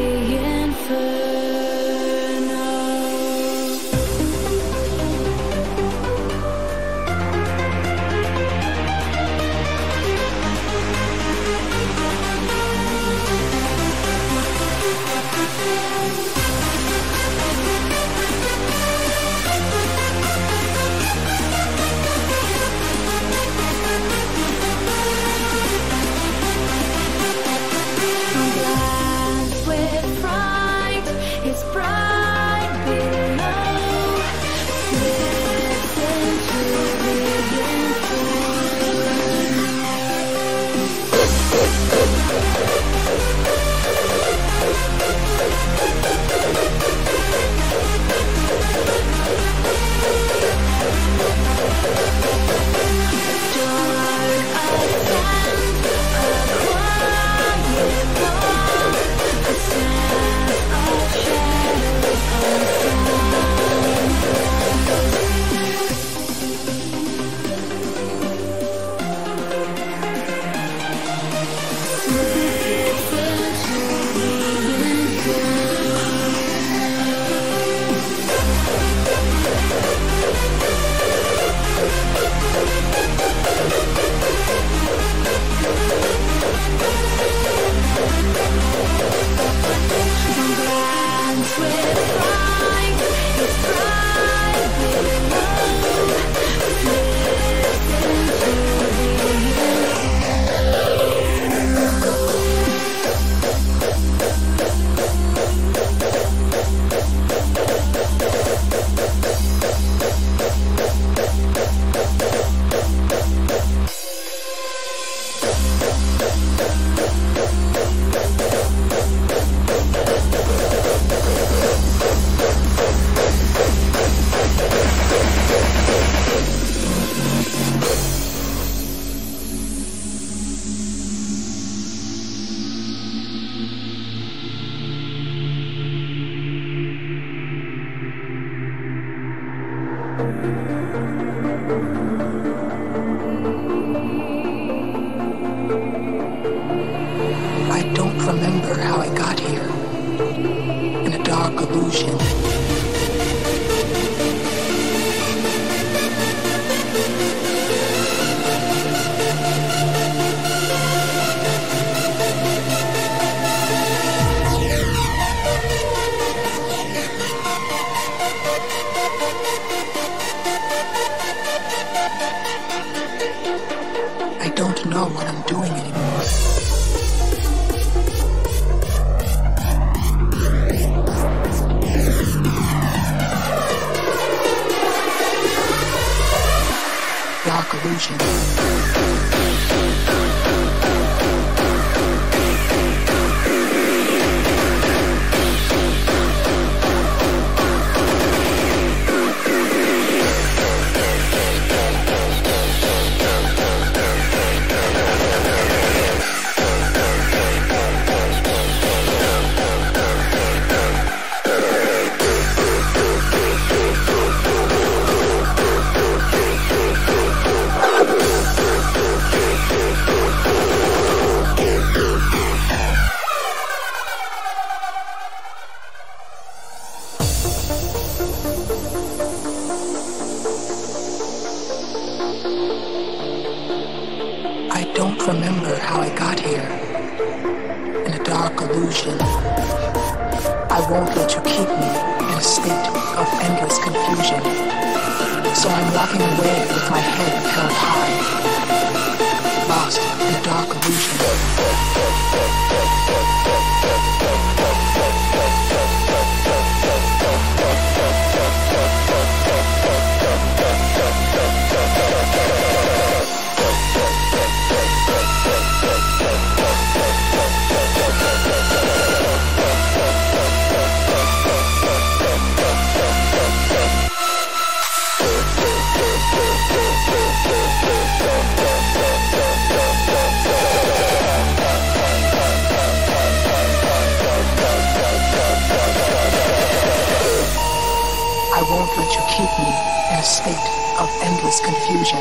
forfeiture keep me in a state of endless confusion.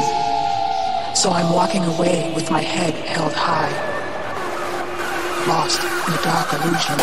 So I'm walking away with my head held high, lost in a dark illusion.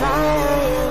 Follow you.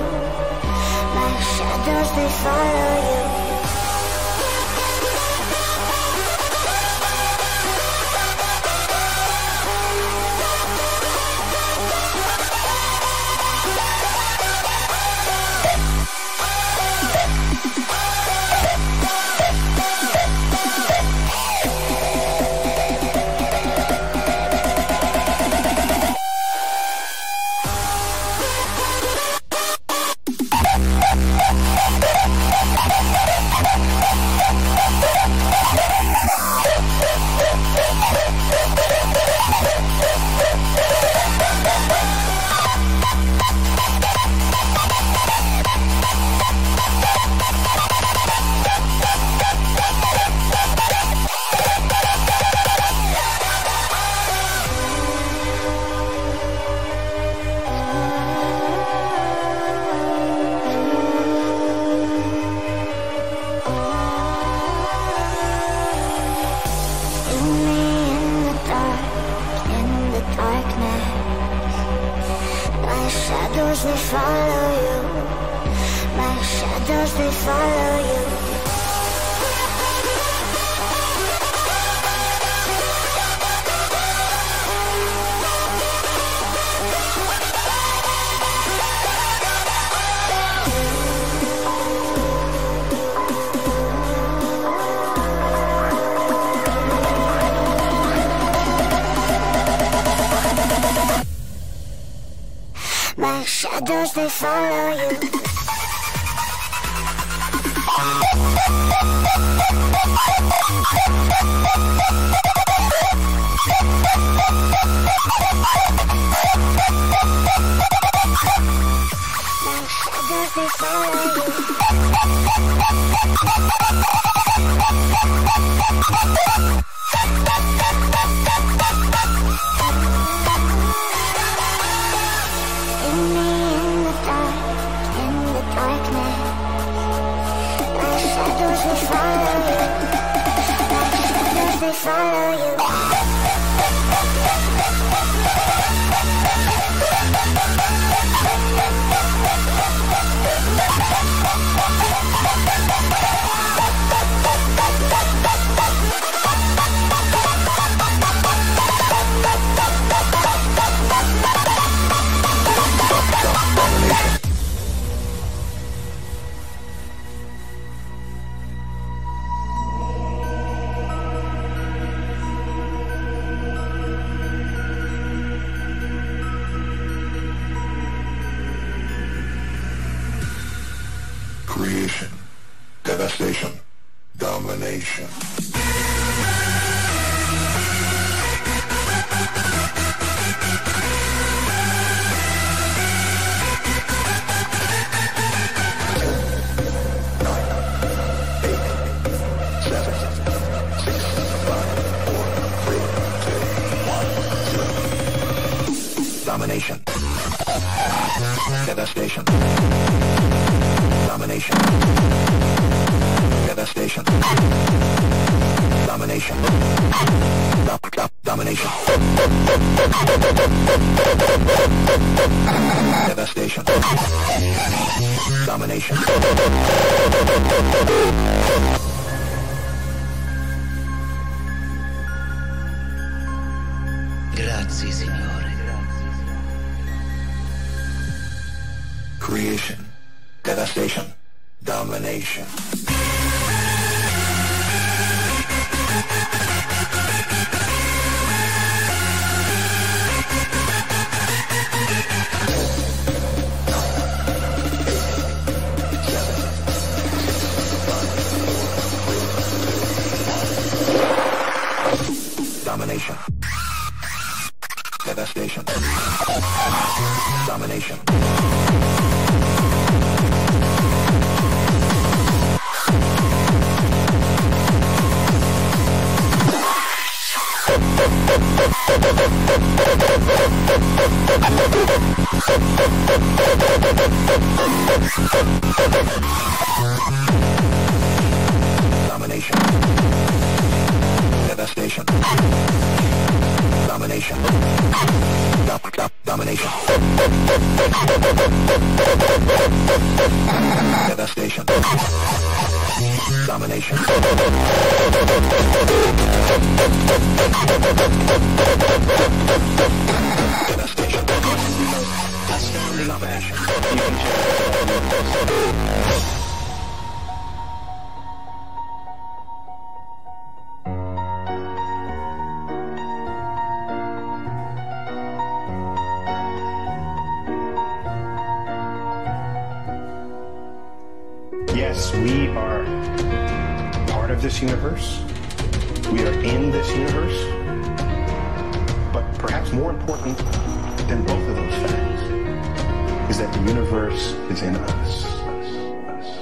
Than both of those facts is that the universe is in us. us, us.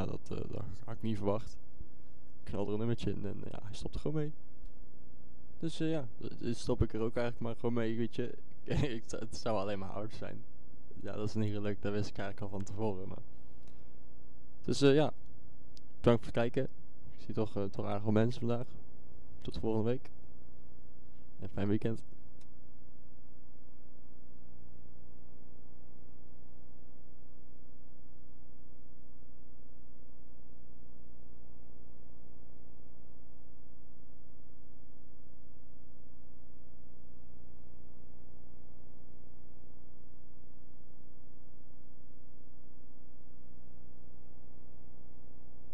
ja, dat, uh, dat had ik niet verwacht. Ik knal er een nummertje in en ja, hij stopt er gewoon mee. Dus uh, ja, dus stop ik er ook eigenlijk maar gewoon mee, weet je. Het zou alleen maar oud zijn. Ja, dat is niet gelukt, dat wist ik eigenlijk al van tevoren. Maar. Dus uh, ja, bedankt voor het kijken. Ik zie toch, uh, toch aardige mensen vandaag. Tot volgende week. En fijn weekend.